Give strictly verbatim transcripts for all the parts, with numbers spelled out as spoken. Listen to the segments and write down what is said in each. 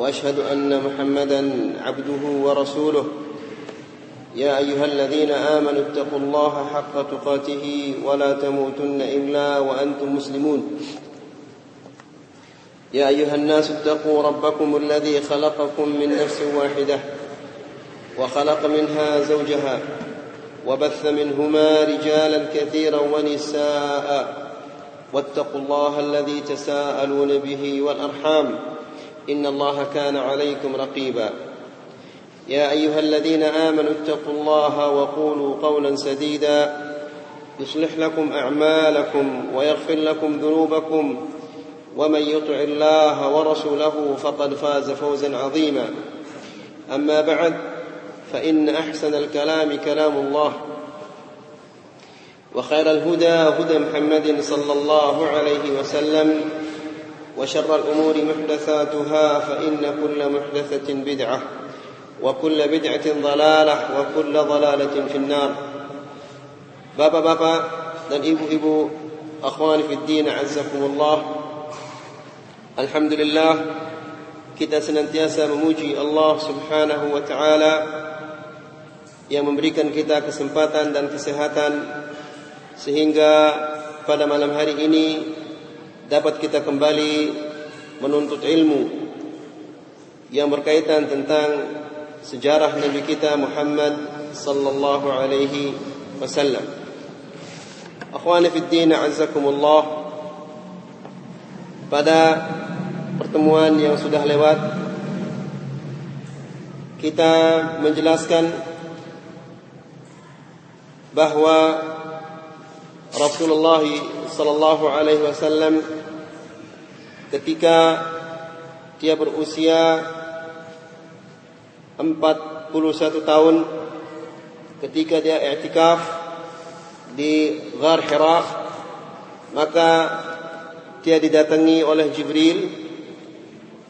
وأشهد أن محمدا عبده ورسوله يا أيها الذين آمنوا اتقوا الله حق تقاته ولا تموتن إلا وأنتم مسلمون يا أيها الناس اتقوا ربكم الذي خلقكم من نفس واحدة وخلق منها زوجها وبث منهما رجالا كثيرا ونساء واتقوا الله الذي تساءلون به والأرحام إن الله كان عليكم رقيبا يا أيها الذين آمنوا اتقوا الله وقولوا قولا سديدا يصلح لكم أعمالكم ويغفر لكم ذنوبكم ومن يطع الله ورسوله فقد فاز فوزا عظيما أما بعد فإن أحسن الكلام كلام الله وخير الهدى هدى محمد صلى الله عليه وسلم وشر الأمور محدثاتها فإن كل محدثة بدعة وكل بدعة ضلالة وكل ضلالة في النار بابا بابا dan ibu-ibu akhwani fi din azzakumullah. Alhamdulillah, kita senantiasa memuji Allah Subhanahu wa taala yang memberikan kita kesempatan dan kesehatan sehingga pada malam hari ini dapat kita kembali menuntut ilmu yang berkaitan tentang sejarah Nabi kita Muhammad sallallahu alaihi wasallam. Akhwani fid din azzakumullah, pada pertemuan yang sudah lewat kita menjelaskan bahawa Rasulullah sallallahu alaihi wasallam ketika dia berusia empat puluh satu tahun, ketika dia i'tikaf di Ghar Hira, maka dia didatangi oleh Jibril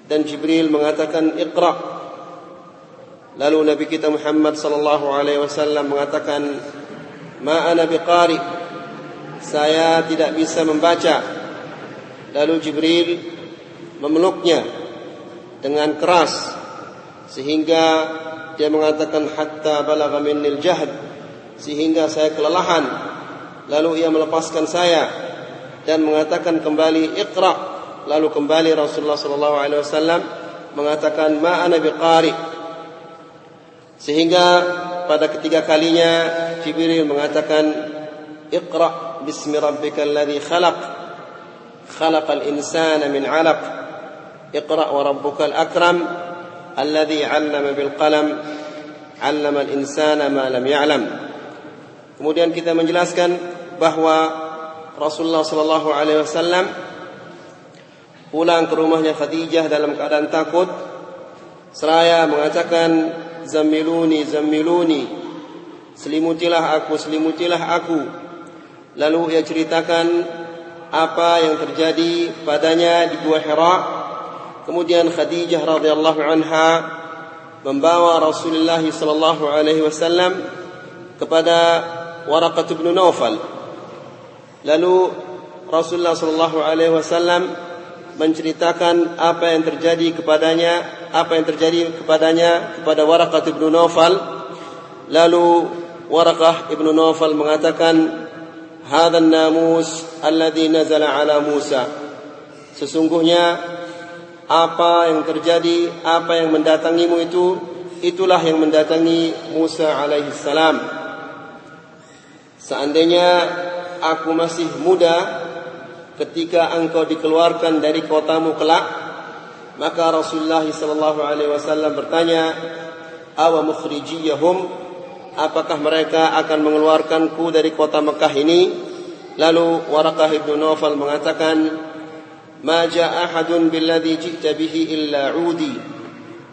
dan Jibril mengatakan Iqra. Lalu Nabi kita Muhammad sallallahu alaihi wasallam mengatakan ma ana biqari, saya tidak bisa membaca. Lalu Jibril memeluknya dengan keras sehingga dia mengatakan hatta balagha minnil jahd, sehingga saya kelelahan. Lalu ia melepaskan saya dan mengatakan kembali Iqra. Lalu kembali Rasulullah sallallahu alaihi wasallam mengatakan ma ana biqari, sehingga pada ketiga kalinya Jibril mengatakan Iqra بسم ربك الذي خلق خلق الإنسان من علق اقرأ وربك الأكرم الذي علم بالقلم علم الإنسان ما لم يعلم. Kemudian kita menjelaskan bahwa Rasulullah sallallahu alaihi wasallam pulang ke rumahnya Khadijah dalam keadaan takut, seraya mengatakan zammiluni zammiluni, selimutilah aku selimutilah aku. Lalu ia ceritakan apa yang terjadi padanya di Gua Hira. Kemudian Khadijah radhiyallahu anha membawa Rasulullah sallallahu alaihi wasallam kepada Waraqah ibn Nawfal. Lalu Rasulullah sallallahu alaihi wasallam menceritakan apa yang terjadi kepadanya, apa yang terjadi kepadanya kepada Waraqah ibn Nawfal. Lalu Waraqah ibn Nawfal mengatakan hadha an-namus alladhi nazala ala Musa, sesungguhnya apa yang terjadi, apa yang mendatangimu itu, itulah yang mendatangi Musa alaihi salam. Seandainya aku masih muda ketika engkau dikeluarkan dari kotamu kelak, maka Rasulullah sallallahu alaihi wasallam bertanya awa mukhrijiyahum, apakah mereka akan mengeluarkanku dari kota Mekah ini? Lalu Waraqah ibn Nawfal mengatakan ma jaa ahadun billadhi ji'ta bihi illa 'udi,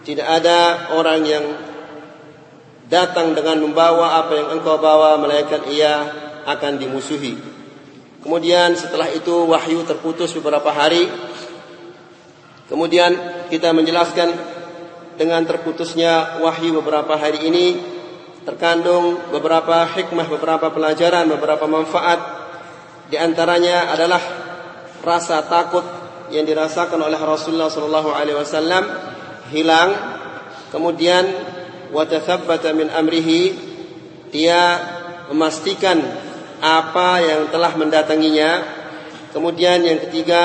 tidak ada orang yang datang dengan membawa apa yang engkau bawa, melainkan ia akan dimusuhi. Kemudian setelah itu wahyu terputus beberapa hari. Kemudian kita menjelaskan dengan terputusnya wahyu beberapa hari ini terkandung beberapa hikmah, beberapa pelajaran, beberapa manfaat. Di antaranya adalah rasa takut yang dirasakan oleh Rasulullah sallallahu alaihi wasallam hilang. Kemudian wa tathabbata min amrihi, dia memastikan apa yang telah mendatanginya. Kemudian yang ketiga,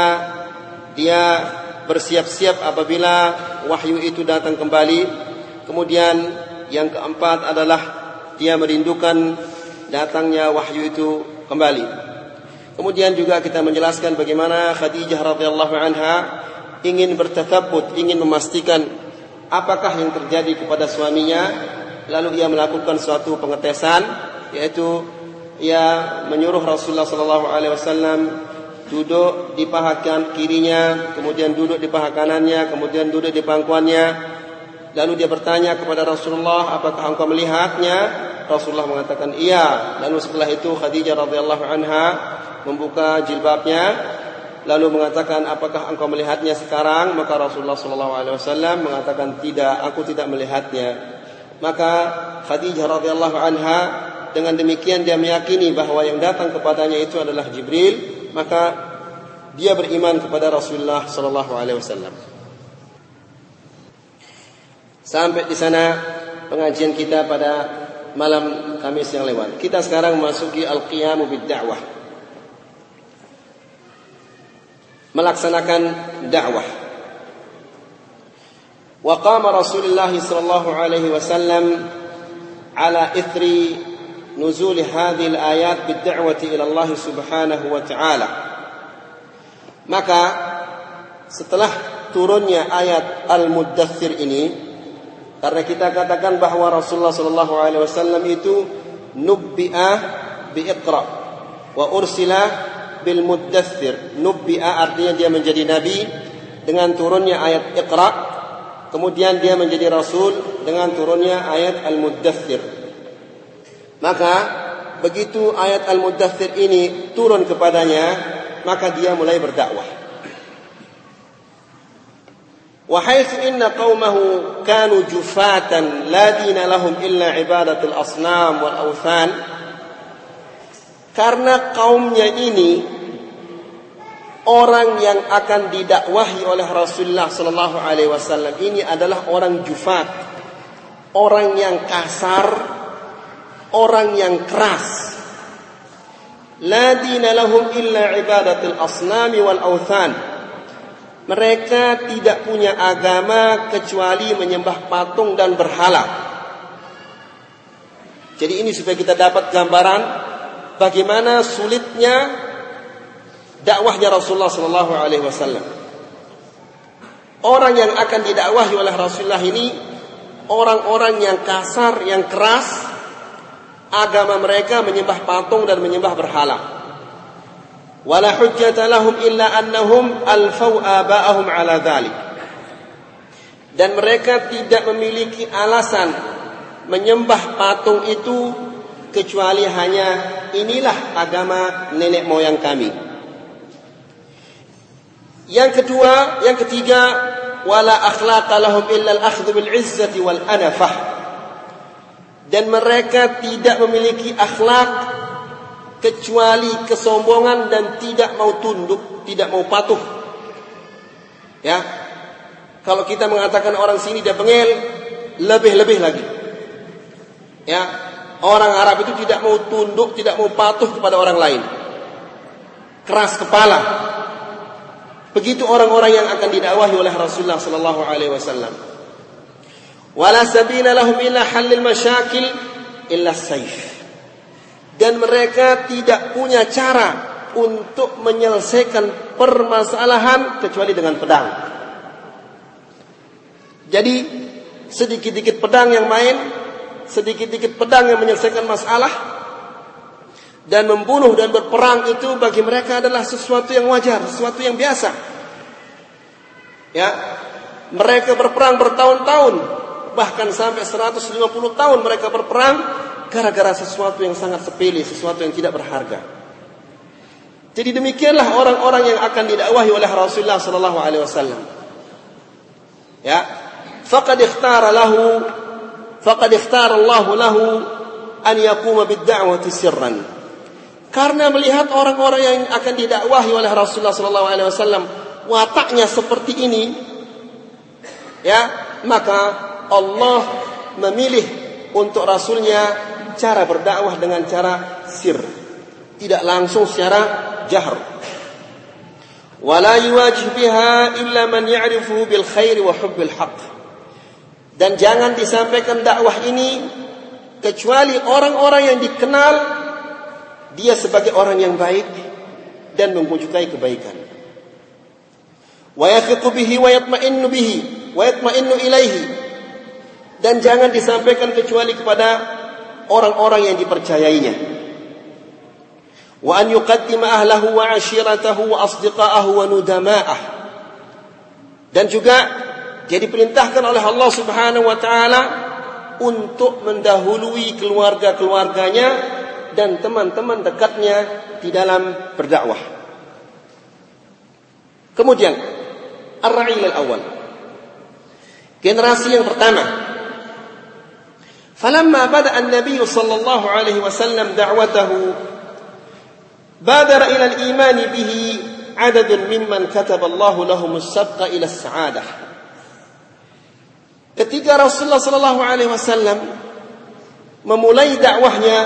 dia bersiap-siap apabila wahyu itu datang kembali. Kemudian yang keempat adalah dia merindukan datangnya wahyu itu kembali. Kemudian juga kita menjelaskan bagaimana Khadijah radhiyallahu anha ingin bertathabbut, ingin memastikan apakah yang terjadi kepada suaminya, lalu ia melakukan suatu pengetesan, yaitu ia menyuruh Rasulullah sallallahu alaihi wasallam duduk di paha kirinya, kemudian duduk di paha kanannya, kemudian duduk di pangkuannya. Lalu dia bertanya kepada Rasulullah, apakah engkau melihatnya? Rasulullah mengatakan iya. Lalu setelah itu Khadijah radhiyallahu anha membuka jilbabnya, lalu mengatakan, apakah engkau melihatnya sekarang? Maka Rasulullah sallallahu alaihi wasallam mengatakan tidak, aku tidak melihatnya. Maka Khadijah radhiyallahu anha dengan demikian dia meyakini bahawa yang datang kepadanya itu adalah Jibril. Maka dia beriman kepada Rasulullah sallallahu alaihi wasallam. Sampai di sana pengajian kita pada malam Kamis yang lewat. Kita sekarang memasuki al-qiyamu bid-da'wah, melaksanakan dakwah. Wa qama Rasulullah sallallahu alaihi wasallam ala ithri nuzul hadhihi al-ayat bid-da'wati ila Allah subhanahu wa ta'ala. Maka setelah turunnya ayat al-Muddathir ini, karena kita katakan bahawa Rasulullah sallallahu alaihi wasallam itu nubbi'ah biiqra wa ursila bil muddathir. Nubbi'ah artinya dia menjadi nabi dengan turunnya ayat Iqra, kemudian dia menjadi rasul dengan turunnya ayat al-Muddathir. Maka begitu ayat al-Muddathir ini turun kepadanya, maka dia mulai berdakwah. وحيث إن قومه كانوا جفاة لا دين لهم إلا عبادة الأصنام والأوثان. Karena kaumnya ini orang yang akan didakwahi oleh Rasulullah sallallahu alaihi wasallam ini adalah orang jufat, orang yang kasar, orang yang keras. لا دين لهم إلا عبادة الأصنام والأوثان. Mereka tidak punya agama kecuali menyembah patung dan berhala. Jadi ini supaya kita dapat gambaran bagaimana sulitnya dakwahnya Rasulullah sallallahu alaihi wasallam. Orang yang akan didakwahi oleh Rasulullah ini orang-orang yang kasar, yang keras, agama mereka menyembah patung dan menyembah berhala. Wala hujjata lahum illa annahum alfau aba'ahum ala dhalik. Dan mereka tidak memiliki alasan menyembah patung itu kecuali hanya inilah agama nenek moyang kami. Yang kedua, yang ketiga, wala akhlaqa lahum illa al-akhdhu bil izzati wal anafah. Dan mereka tidak memiliki akhlak kecuali kesombongan dan tidak mau tunduk, tidak mau patuh. Ya, kalau kita mengatakan orang sini dia bengel, lebih-lebih lagi. Ya, orang Arab itu tidak mau tunduk, tidak mau patuh kepada orang lain, keras kepala. Begitu orang-orang yang akan didakwahi oleh Rasulullah sallallahu alaihi wasallam. Wala sabila lahum illa halil masyakil illa as-sayf. Dan mereka tidak punya cara untuk menyelesaikan permasalahan kecuali dengan pedang. Jadi sedikit-dikit pedang yang main, sedikit-dikit pedang yang menyelesaikan masalah, dan membunuh dan berperang itu bagi mereka adalah sesuatu yang wajar, sesuatu yang biasa. Ya, mereka berperang bertahun-tahun, bahkan sampai seratus lima puluh tahun mereka berperang gara-gara sesuatu yang sangat sepele, sesuatu yang tidak berharga. Jadi demikianlah orang-orang yang akan didakwahi oleh Rasulullah sallallahu alaihi wasallam. Ya, faqad ikhtara lahu faqad ikhtara Allah lahu an yaquma bid-da'wati sirran. Karena melihat orang-orang yang akan didakwahi oleh Rasulullah sallallahu alaihi wasallam wataknya seperti ini, ya, maka Allah memilih untuk Rasulnya cara berdakwah dengan cara sir, tidak langsung secara jahr. Wala yuwajih biha illa man ya'rifuhu bil khairi wa hubbil haqq. Dan jangan disampaikan dakwah ini kecuali orang-orang yang dikenal dia sebagai orang yang baik dan mempunyai kebaikan. Wa yaqiqu bihi wa yatma'innu bihi wa yatma'innu ilaihi. Dan jangan disampaikan kecuali kepada orang-orang yang dipercayainya. Wa an yuqaddima ahlahu wa ashiratahu wa asdiqa'ahu wa nudama'ah. Dan juga dia diperintahkan oleh Allah Subhanahu wa taala untuk mendahului keluarga-keluarganya dan teman-teman dekatnya di dalam berdakwah. Kemudian ar-ra'il al-awwal. Generasi yang pertama. فلما بدأ النبي صلى الله عليه وسلم دعوته بادر إلى الإيمان به عدد ممن كتب الله لهم السبق إلى السعادة. Ketika Rasulullah sallallahu alaihi wasallam memulai dakwahnya,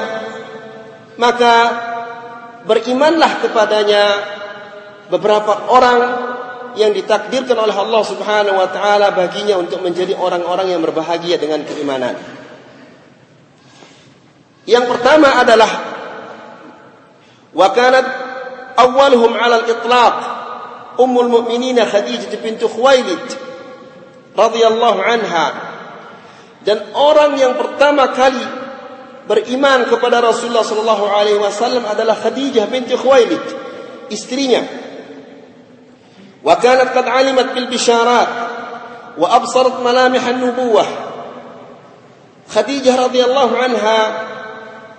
maka berimanlah kepadanya beberapa orang yang ditakdirkan oleh Allah Subhanahu wa taala baginya untuk menjadi orang-orang yang berbahagia dengan keimanan. Yang pertama adalah wa kanat awwaluhum 'ala al-itlaq ummul mu'minin Khadijah bintu Khuwailid radhiyallahu anha. Dan orang yang pertama kali beriman kepada Rasulullah sallallahu alaihi wasallam adalah Khadijah binti Khuwailid, istrinya. Wa kanat qad 'alimat bil bisharat wa absarat malamih an-nubuwah. Khadijah radhiyallahu anha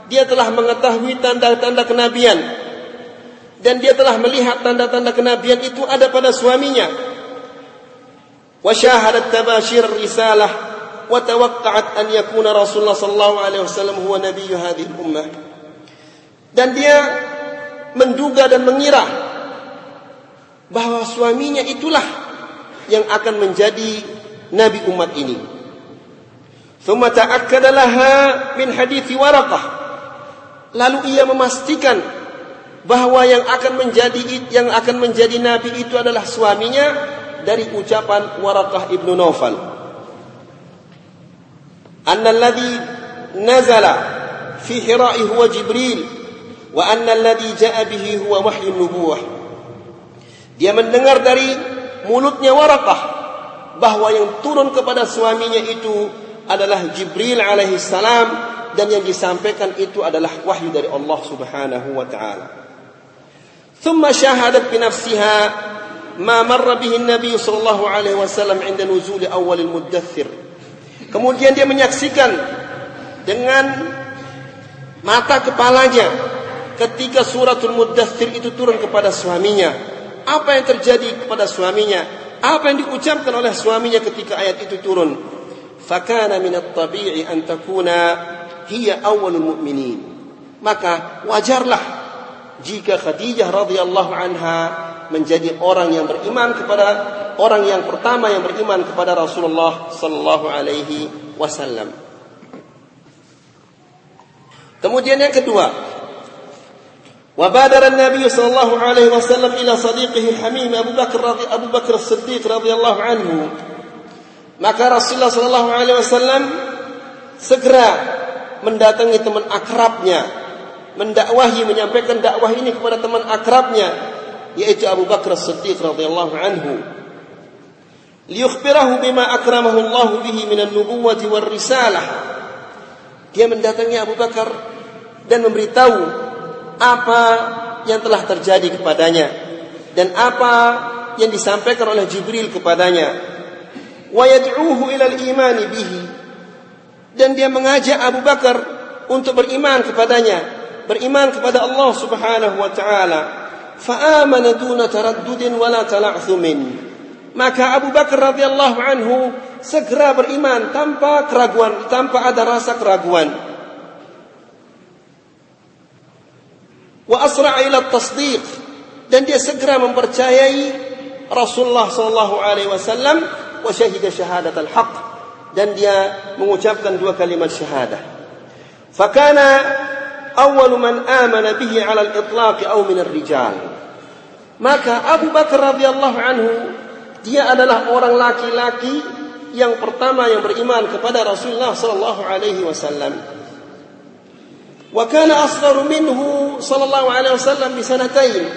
dia telah mengetahui tanda-tanda kenabian. Dan dia telah melihat tanda-tanda kenabian itu ada pada suaminya. Wa syahadat tabashir risalah wa tawaqqa'at an yakuna Rasulullah sallallahu alaihi wasallam huwa nabiyyu hadhihi ummah. Dan dia menduga dan mengira bahwa suaminya itulah yang akan menjadi nabi umat ini. Thumma ta'akkada laha min hadits Waraqah. Lalu ia memastikan bahwa yang akan menjadi yang akan menjadi nabi itu adalah suaminya dari ucapan Waraqah ibn Nawfal. Anna alladhi nazala fi hira'i huwa Jibril wa anna alladhi ja'a bihi huwa wahyu nubuwah. Dia mendengar dari mulutnya Waraqah bahwa yang turun kepada suaminya itu adalah Jibril alaihi salam. Dan yang disampaikan itu adalah wahyu dari Allah Subhanahu wa taala. Thumma syahadat bi nafsiha ma marra bihi an-nabi sallallahu alaihi wasallam 'inda nuzul awal al-muddathir. Kemudian dia menyaksikan dengan mata kepalanya ketika suratul Muddathir itu turun kepada suaminya. Apa yang terjadi kepada suaminya? Apa yang diucapkan oleh suaminya ketika ayat itu turun? Fakana min at-tabi'i an takuna hiya awalul mu'minin. Maka wajarlah jika Khadijah radhiyallahu anha menjadi orang yang beriman kepada orang yang pertama yang beriman kepada Rasulullah sallallahu alaihi wasallam. Kemudian yang kedua, wa badara an-nabiy sallallahu alaihi wasallam ila shadiqihi hamim Abu Bakr Abu Bakr As-Siddiq radhiyallahu anhu. Maka Rasulullah sallallahu alaihi wasallam segera mendatangi teman akrabnya, mendakwahi, menyampaikan dakwah ini kepada teman akrabnya, yaitu Abu Bakr As-Siddiq radhiyallahu anhu. Liyukhbirahu bima akramahu Allah bihi minan nubuwwati war risalah. Dia mendatangi Abu Bakar dan memberitahu apa yang telah terjadi kepadanya dan apa yang disampaikan oleh Jibril kepadanya. وَيَدْعُوهُ إِلَى الْإِيمَانِ بِهِ. Dan dia mengajak Abu Bakar untuk beriman kepadanya, beriman kepada Allah Subhanahu wa taala. فَآمَنَ دُونَ تَرَدُّدٍ وَلَا تَلَعْثُمٍ. Maka Abu Bakar radhiyallahu anhu segera beriman tanpa keraguan, tanpa ada rasa keraguan. Wa asra' ila at-tasdiq, dan dia segera mempercayai Rasulullah sallallahu alaihi wasallam, wa syahida syahadatal haqq, dan dia mengucapkan dua kalimat syahadah. Fakana awal man amana bihi ala al-itlaq aw min ar-rijal. Maka Abu Bakar radhiyallahu anhu dia adalah orang laki-laki yang pertama yang beriman kepada Rasulullah sallallahu alaihi wasallam. Wa kana asghar minhu sallallahu alaihi wasallam bi sanatain.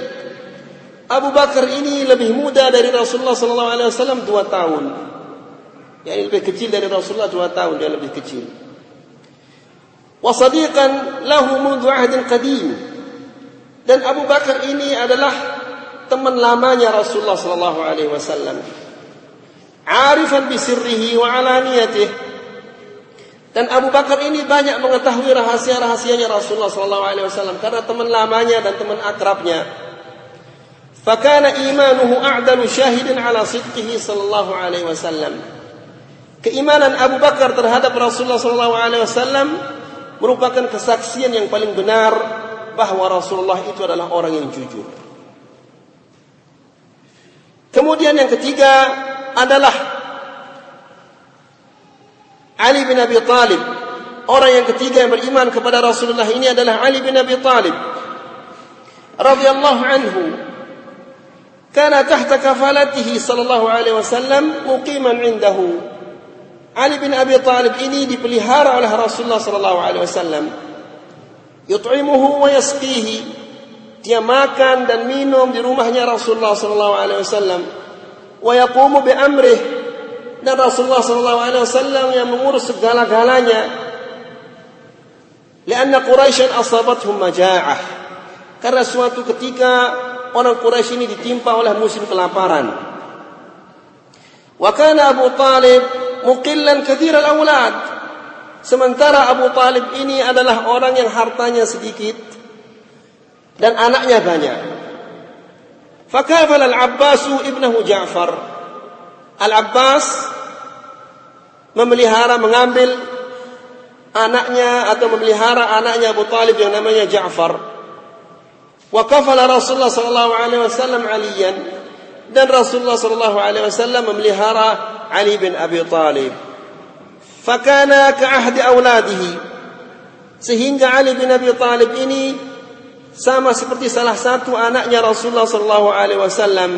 Abu Bakar ini lebih muda dari Rasulullah sallallahu alaihi wasallam dua tahun. Yani lebih kecil dari Rasulullah dua tahun dia lebih kecil. Wa sadiqan lahu mundu ahdin qadim. Dan Abu Bakar ini adalah teman lamanya Rasulullah sallallahu alaihi wasallam. Arifan bi sirrihi wa alaniyatihi. Dan Abu Bakar ini banyak mengetahui rahasia-rahasianya Rasulullah sallallahu alaihi wasallam karena teman lamanya dan teman akrabnya. فكان إيمانه أعدل شاهد على صدقه صلى الله عليه وسلم. Keimanan Abu Bakar terhadap Rasulullah sallallahu alaihi wasallam merupakan kesaksian yang paling benar bahwa Rasulullah itu adalah orang yang jujur. Kemudian yang ketiga adalah Ali bin Abi Talib. Orang yang ketiga yang beriman kepada Rasulullah ini adalah Ali bin Abi Talib radhiyallahu anhu. Kana tahta kafalatihi sallallahu alaihi wasallam muqiman indahu. Ali bin Abi Talib ini dipelihara oleh Rasulullah sallallahu alaihi wasallam. Yut'imuhu wa yasqihi. Dia makan dan minum di rumahnya Rasulullah sallallahu alaihi wasallam. Wa yaqumu bi amrih. Dan Rasulullah sallallahu alaihi wasallam yang mengurus segala-galanya. Karena Quraisy asabathum maja'ah. Karena suatu ketika orang Quraisy ini ditimpa oleh musim kelaparan. Wa kana Abu Talib muqillan katsiral aulad. Sementara Abu Talib ini adalah orang yang hartanya sedikit dan anaknya banyak. Fakafala Al-Abbas ibnahu Ja'far. Al-Abbas memelihara, mengambil anaknya atau memelihara anaknya Abu Talib yang namanya Ja'far. Wa kafala Rasulullah sallallahu alaihi wasallam Aliyan, dan Rasulullah sallallahu alaihi wasallam memelihara Ali bin Abi Talib. Fakana ka'ahdi auladihi, sehingga Ali bin Abi Talib ini sama seperti salah satu anaknya Rasulullah sallallahu alaihi wasallam.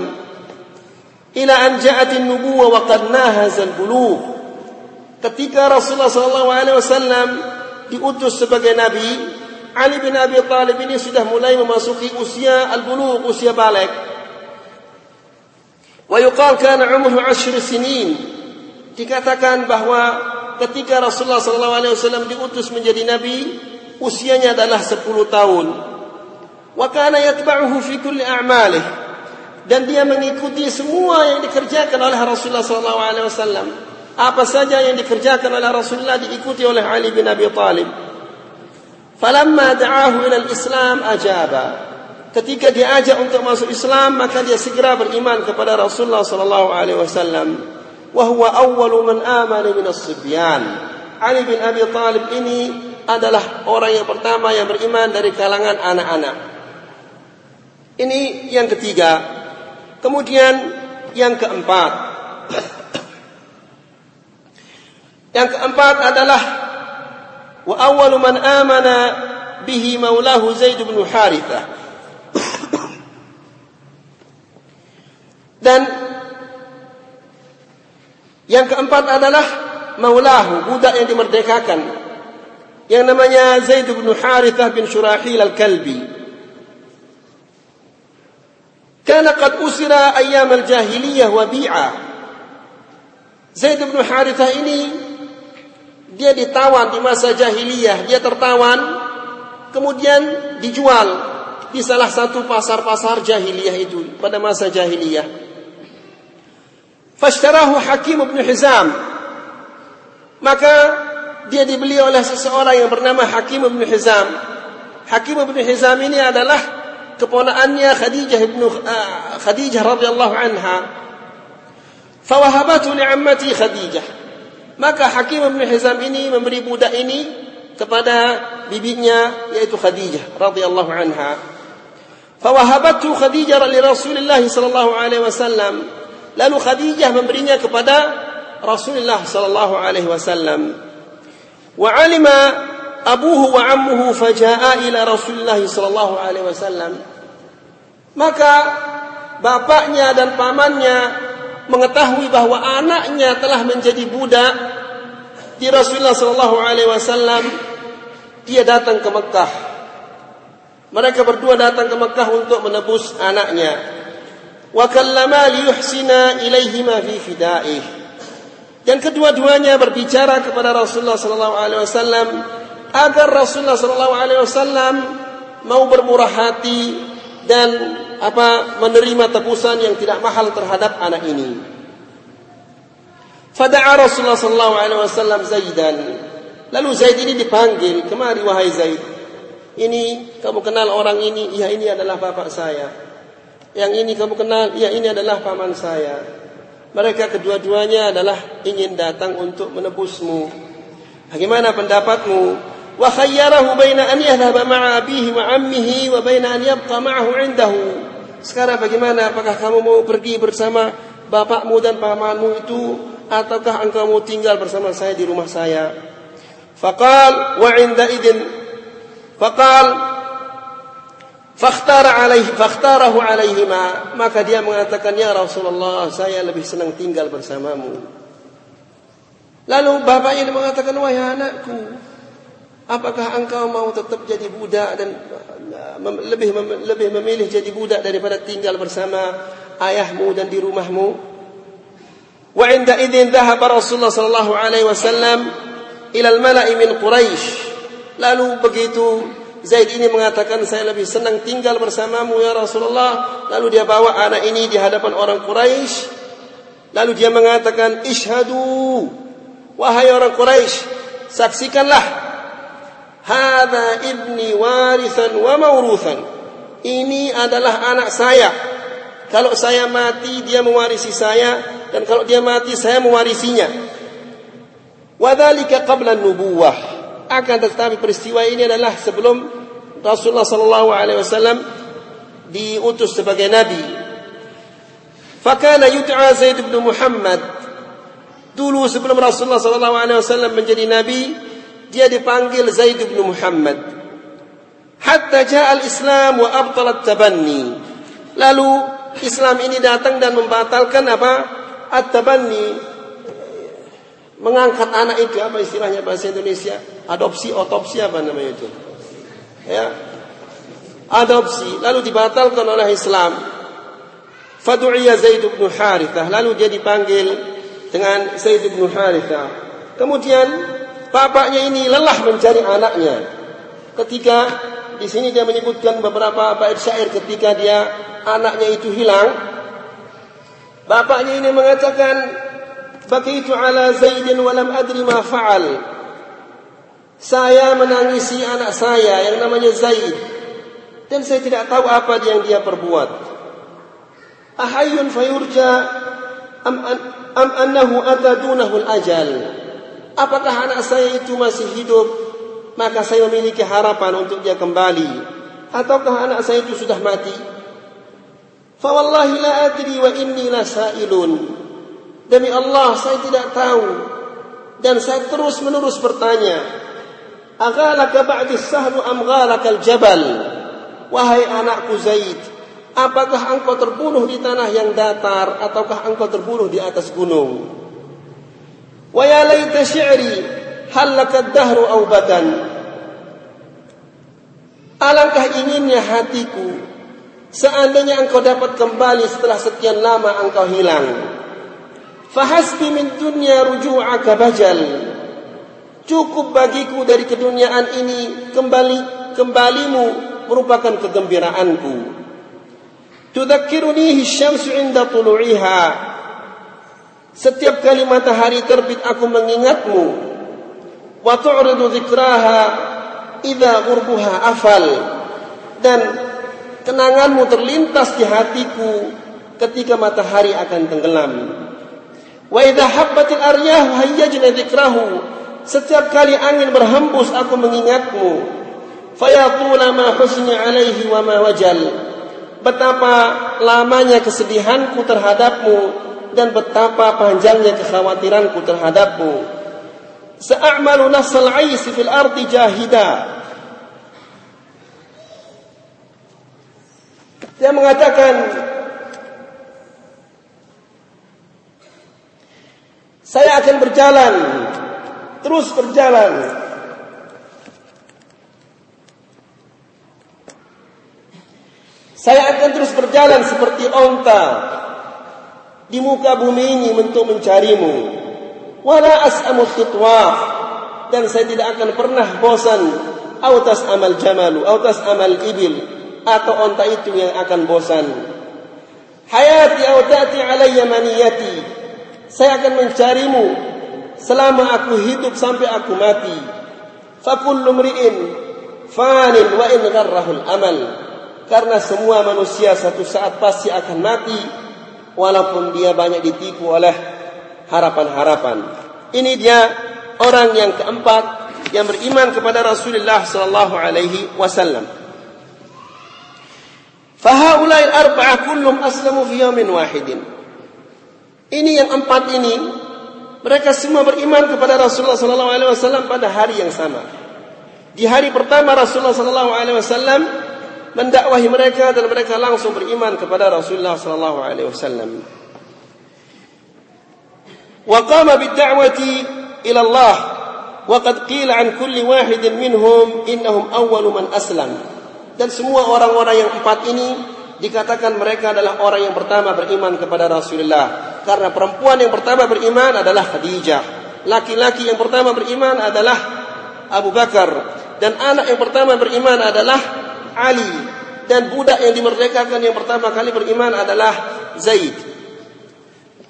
Ila an ja'at an-nubuwwah wa qad nahazal bulugh. Ketika Rasulullah sallallahu alaihi wasallam diutus sebagai nabi, Ali bin Abi Talib ini sudah mulai memasuki usia al-bulugh, usia baligh. Wa yuqal kana umruhu ashr sinin. Dikatakan bahwa ketika Rasulullah sallallahu alaihi wasallam diutus menjadi nabi, usianya adalah sepuluh tahun. Wa kana yatba'uhu fi kulli a'malihi. Dan dia mengikuti semua yang dikerjakan oleh Rasulullah sallallahu alaihi wasallam. Apa saja yang dikerjakan oleh Rasulullah diikuti oleh Ali bin Abi Talib. Falamma da'ahu ila al-Islam ajaba. Ketika dia ajak untuk masuk Islam, maka dia segera beriman kepada Rasulullah sallallahu alaihi wasallam. Wa huwa awwalu man amana min as-sibyan. Ali bin Abi Talib ini adalah orang yang pertama yang beriman dari kalangan anak-anak. Ini yang ketiga. Kemudian yang keempat. Yang keempat adalah wa awwalu man amana bihi maulahu Zaid ibn Harithah. Dan yang keempat adalah maulahu, budak yang dimerdekakan, yang namanya Zaid ibn Harithah bin Shurahil al-Kalbi. Kana qad usira ayyam al-jahiliyah wa bi'a. Zaid ibn Harithah ini dia ditawan di masa jahiliyah, dia tertawan, kemudian dijual di salah satu pasar-pasar jahiliyah itu pada masa jahiliyah. Fashtarahu Hakim bin Hizam. Maka dia dibeli oleh seseorang yang bernama Hakim bin Hizam. Hakim bin Hizam ini adalah keponakannya Khadijah bin uh, Khadijah radhiyallahu anha. Fawahabatu li'ammati Khadijah. Maka Hakim bin Hizam ini memberi budak ini kepada bibinya yaitu Khadijah radhiyallahu anha. Fawahabatu Khadijah li Rasulillah sallallahu alaihi wasallam. Lalu Khadijah memberinya kepada Rasulullah sallallahu alaihi wasallam. Wa alima abuhu wa ammuhu fajaa ila Rasulullah sallallahu alaihi wasallam. Maka bapaknya dan pamannya mengetahui bahawa anaknya telah menjadi budak di Rasulullah sallallahu alaihi wasallam. Dia datang ke Mekah. Mereka berdua datang ke Mekah untuk menebus anaknya. Wa kallama li yuhsina ilaihima fi fida'ih. Dan kedua-duanya berbicara kepada Rasulullah sallallahu alaihi wasallam agar Rasulullah sallallahu alaihi wasallam mau bermurah hati dan apa menerima tebusan yang tidak mahal terhadap anak ini. Fada'a Rasulullah sallallahu alaihi wasallam Zaidan. Lalu Zaid ini dipanggil, "Kemari wahai Zaid. Ini kamu kenal orang ini? Ya, ini adalah bapak saya. Yang ini kamu kenal? Ya, ini adalah paman saya." Mereka kedua-duanya adalah ingin datang untuk menebusmu. Bagaimana pendapatmu? Wa khayyarahu baina an yadhhaba ma'a abihi wa ammihi wa baina an yabqa ma'ahu 'indahu. Sekarang bagaimana? Apakah kamu mau pergi bersama bapakmu dan pamanmu itu ataukah engkau mau tinggal bersama saya di rumah saya? Faqal wa 'inda idin faqal Fakhtara alaihi, fakhtarahu alaihima. Maka dia mengatakan, "Ya Rasulullah, saya lebih senang tinggal bersamamu." Lalu bapaknya mengatakan, "Wahai anakku, apakah engkau mau tetap jadi budak dan lebih lebih memilih jadi budak daripada tinggal bersama ayahmu dan di rumahmu?" Wa 'inda idzin dhahaba Rasulullah sallallahu alaihi wasallam ila al-mala'i min Quraisy. Lalu begitu Zaid ini mengatakan, "Saya lebih senang tinggal bersamamu ya Rasulullah." Lalu dia bawa anak ini di hadapan orang Quraisy. Lalu dia mengatakan, "Ishhadu, wahai orang Quraisy, saksikanlah. Hadza ibni warithan wa mawruthan. Ini adalah anak saya. Kalau saya mati dia mewarisi saya dan kalau dia mati saya mewarisinya. Wa dzalika qabla an-nubuwah." Akan tetapi peristiwa ini adalah sebelum Rasulullah sallallahu alaihi wasallam diutus sebagai nabi. Fakana yud'a Zaid bin Muhammad. Dulu sebelum Rasulullah sallallahu alaihi wasallam menjadi nabi, dia dipanggil Zaid bin Muhammad. Hatta jaa al-Islam wa abtala at-tabanni. Lalu Islam ini datang dan membatalkan apa? At-tabanni. Mengangkat anak itu, apa istilahnya bahasa Indonesia? Adopsi, otopsi apa namanya itu? Ya. Adopsi. Lalu dibatalkan oleh Islam. Fadu'iyya Zaid ibn Harithah. Lalu dia dipanggil dengan Zaid ibn Harithah. Kemudian bapaknya ini lelah mencari anaknya. Ketika di sini dia menyebutkan beberapa bait syair ketika dia anaknya itu hilang. Bapaknya ini mengatakan, "Bakitu ala Zaidin walam adri ma fa'al." Saya menangisi anak saya yang namanya Zaid dan saya tidak tahu apa yang dia perbuat. "Ahayyun fayurja am, an, am annahu atadunahu al-ajal." Apakah anak saya itu masih hidup maka saya memiliki harapan untuk dia kembali ataukah anak saya itu sudah mati? "Fa wallahi la adri wa inni la sa'ilun." Demi Allah, saya tidak tahu dan saya terus menerus bertanya. "Aghalaka ba'dis sahlu am ghalakal jabal." Wahai anakku Zaid, apakah engkau terbunuh di tanah yang datar ataukah engkau terbunuh di atas gunung? "Wa ya laita syi'ri hal lakad dahru aw badan." Alangkah inginnya hatiku seandainya engkau dapat kembali setelah sekian lama engkau hilang. "Fahasbi min dunya ruju'aka bajal." Cukup bagiku dari keduniaan ini kembali kembalimu merupakan kegembiraanku. "Tudzakkiruni hisyamsu 'inda tulu'iha." Setiap kali matahari terbit aku mengingatmu. Wa tu'ridu zikraha idza ghurbuha afal. Dan kenanganmu terlintas di hatiku ketika matahari akan tenggelam. Wa idza habbatil aryahu hayyajna zikrahu. Setiap kali angin berhembus aku mengingatmu. Fa yaqulu ma husni alaihi wa ma wajal. Betapa lamanya kesedihanku terhadapmu dan betapa panjangnya kekhawatiranku terhadapmu. Sa'amalu nafsal 'ais fil ardi jahida. Dia mengatakan, saya akan berjalan, terus berjalan, saya akan terus berjalan seperti onta di muka bumi ini untuk mencarimu. Wala as'amu tutwaf. Dan saya tidak akan pernah bosan. Au tas'amal jamalu, au tas'amal ibil. Atau onta itu yang akan bosan. Hayati au ta'ti alayya maniyati. Saya akan mencarimu selama aku hidup sampai aku mati. Fakullu mri'in fanin wa in gharrahul amal. Karena semua manusia satu saat pasti akan mati, walaupun dia banyak ditipu oleh harapan-harapan. Ini dia orang yang keempat yang beriman kepada Rasulullah sallallahu alaihi wasallam. Fa haula'il arba'ah kullum aslamu fi yawmin wahidin. Ini yang empat ini mereka semua beriman kepada Rasulullah sallallahu alaihi wasallam pada hari yang sama. Di hari pertama Rasulullah sallallahu alaihi wasallam mendakwahi mereka dan mereka langsung beriman kepada Rasulullah sallallahu alaihi wasallam. Wa qama bid-da'wati ila Allah wa qad qila 'an kulli wahidin minhum innahum awwalu man aslam. Dan semua orang-orang yang empat ini dikatakan mereka adalah orang yang pertama beriman kepada Rasulullah, karena perempuan yang pertama beriman adalah Khadijah, laki-laki yang pertama beriman adalah Abu Bakar, dan anak yang pertama beriman adalah Ali, dan budak yang dimerdekakan yang pertama kali beriman adalah Zaid.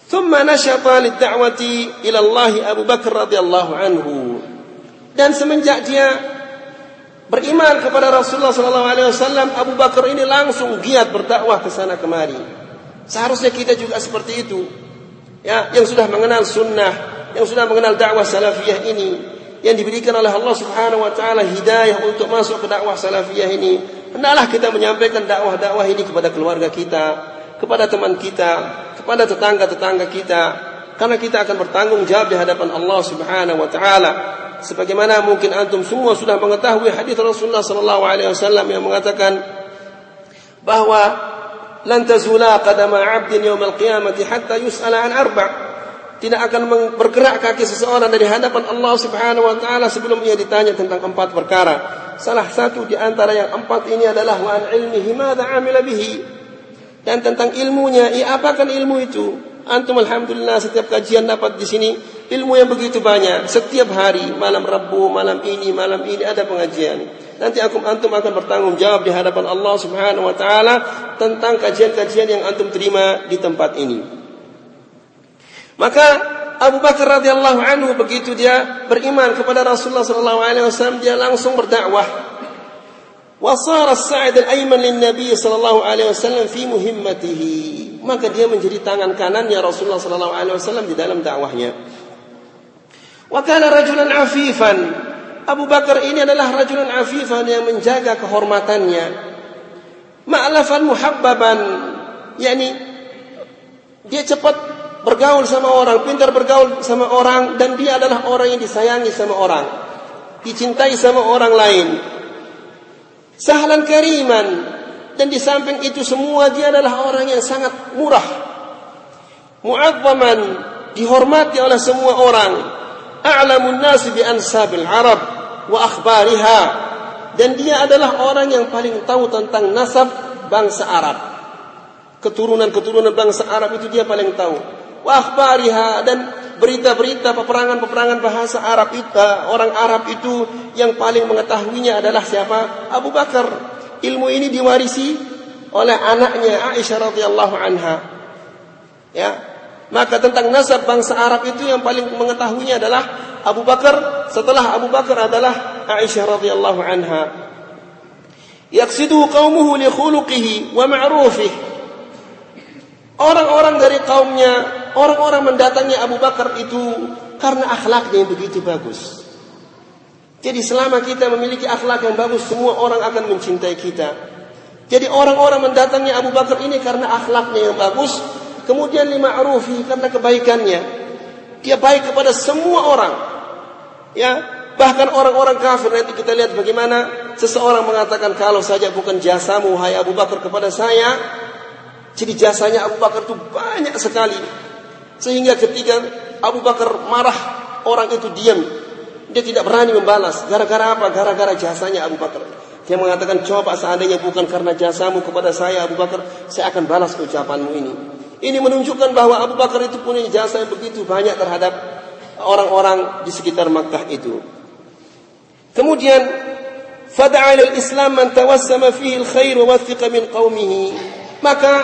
Thumma nashata lid-da'wati ila Allah Abu Bakr radhiyallahu anhu. Dan semenjak dia beriman kepada Rasulullah sallallahu alaihi wasallam, Abu Bakar ini langsung giat berdakwah ke sana kemari. Seharusnya kita juga seperti itu. Ya, yang sudah mengenal sunnah, yang sudah mengenal dakwah salafiyah ini, yang diberikan oleh Allah Subhanahu wa taala hidayah untuk masuk ke dakwah salafiyah ini, hendaklah kita menyampaikan dakwah-dakwah ini kepada keluarga kita, kepada teman kita, kepada tetangga-tetangga kita, karena kita akan bertanggung jawab di hadapan Allah Subhanahu wa taala. Sebagaimana mungkin antum semua sudah mengetahui hadis Rasulullah sallallahu alaihi wasallam yang mengatakan bahwa lan tazula qadama 'abdin yaumil qiyamati hatta yus'ala an arba'. Tidak akan bergerak kaki seseorang dari hadapan Allah Subhanahu wa taala sebelum ia ditanya tentang empat perkara. Salah satu di antara yang empat ini adalah wa an ilmihi madza amila bihi. Dan tentang ilmunya, ia apakan ilmu itu? Antum alhamdulillah setiap kajian dapat di sini ilmu yang begitu banyak. Setiap hari, malam Rabu, malam ini, malam ini ada pengajian. Nanti aku antum akan bertanggung jawab di hadapan Allah Subhanahu wa taala tentang kajian-kajian yang antum terima di tempat ini. Maka Abu Bakar radhiyallahu anhu begitu dia beriman kepada Rasulullah sallallahu alaihi wasallam, dia langsung berdakwah. Wa sara as-sa'id al-ayman lin-nabi sallallahu alaihi wasallam fi muhimmatihi. Maka dia menjadi tangan kanannya Rasulullah sallallahu alaihi wasallam di dalam dakwahnya. Wa kana rajulan 'afifan. Abu Bakar ini adalah rajulan 'afifan yang menjaga kehormatannya. Ma'lafan muhabbaban, yakni dia cepat bergaul sama orang, pintar bergaul sama orang, dan dia adalah orang yang disayangi sama orang, dicintai sama orang lain. Sahlan kariman, dan di samping itu semua dia adalah orang yang sangat murah. Mu'azzaman, dihormati oleh semua orang. A'lamun nas bi ansabil Arab wa akhbariha. Dan dia adalah orang yang paling tahu tentang nasab bangsa Arab. Keturunan-keturunan bangsa Arab itu dia paling tahu. Wa akhbariha, dan berita-berita peperangan-peperangan bahasa Arab itu, orang Arab itu yang paling mengetahuinya adalah siapa? Abu Bakar. Ilmu ini diwarisi oleh anaknya Aisyah radhiyallahu anha. Ya, Maka tentang nasab bangsa Arab itu yang paling mengetahuinya adalah Abu Bakar. Setelah Abu Bakar adalah Aisyah radhiyallahu anha. Yaksidu qaumuhu li khuluqihi wa ma'rufihi. Orang-orang dari kaumnya, orang-orang mendatangi Abu Bakar itu karena akhlaknya yang begitu bagus. Jadi selama kita memiliki akhlak yang bagus, semua orang akan mencintai kita. Jadi orang-orang mendatangi Abu Bakar ini karena akhlaknya yang bagus. Kemudian lima'rufi, karena kebaikannya. Dia baik kepada semua orang. Ya, bahkan orang-orang kafir. Nanti kita lihat bagaimana seseorang mengatakan, kalau saja bukan jasamu hai Abu Bakar kepada saya. Jadi jasanya Abu Bakar itu banyak sekali. Sehingga ketika Abu Bakar marah, orang itu diam. Dia tidak berani membalas. Gara-gara apa? Gara-gara jasanya Abu Bakar. Dia mengatakan, coba seandainya bukan karena jasamu kepada saya Abu Bakar, saya akan balas ucapanmu ini. Ini menunjukkan bahwa Abu Bakar itu punya jasa yang begitu banyak terhadap orang-orang di sekitar Makkah itu. Kemudian, fada'a lil Islam man tawassama fihi al-khair wa wathiqa min qaumihi. Maka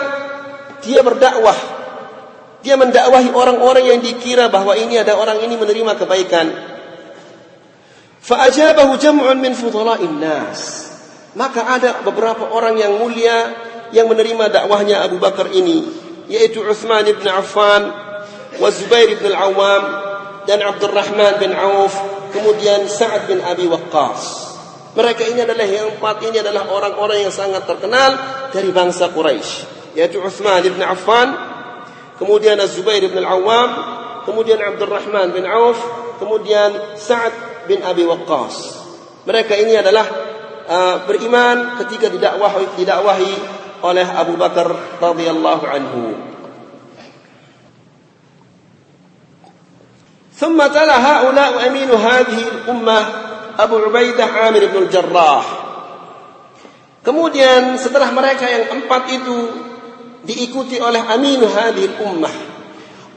dia berdakwah. Dia mendakwahi orang-orang yang dikira bahwa ini ada orang ini menerima kebaikan. Fa ajabahu jam'un min fudala'in nas. Maka ada beberapa orang yang mulia yang menerima dakwahnya Abu Bakar ini, yaitu Uthman ibn Affan, wa Zubayr ibn Al-Awwam, dan Abdurrahman bin Auf, kemudian Sa'd bin Abi Waqqas. Mereka ini adalah yang empat ini adalah orang-orang yang sangat terkenal dari bangsa Quraisy, yaitu Uthman ibn Affan, kemudian Zubair ibn Al-Awwam, kemudian Abdurrahman bin Auf, kemudian Sa'd bin Abi Waqqas. Mereka ini adalah uh, beriman ketika didakwahi, didakwahi oleh Abu Bakar radhiyallahu anhu. ثم تلا هؤلاء أمين هذه الأمة أبو عبيدة عامر ibn Al-Jarrah. Kemudian setelah mereka yang empat itu diikuti oleh Amin hadhihi al-ummah,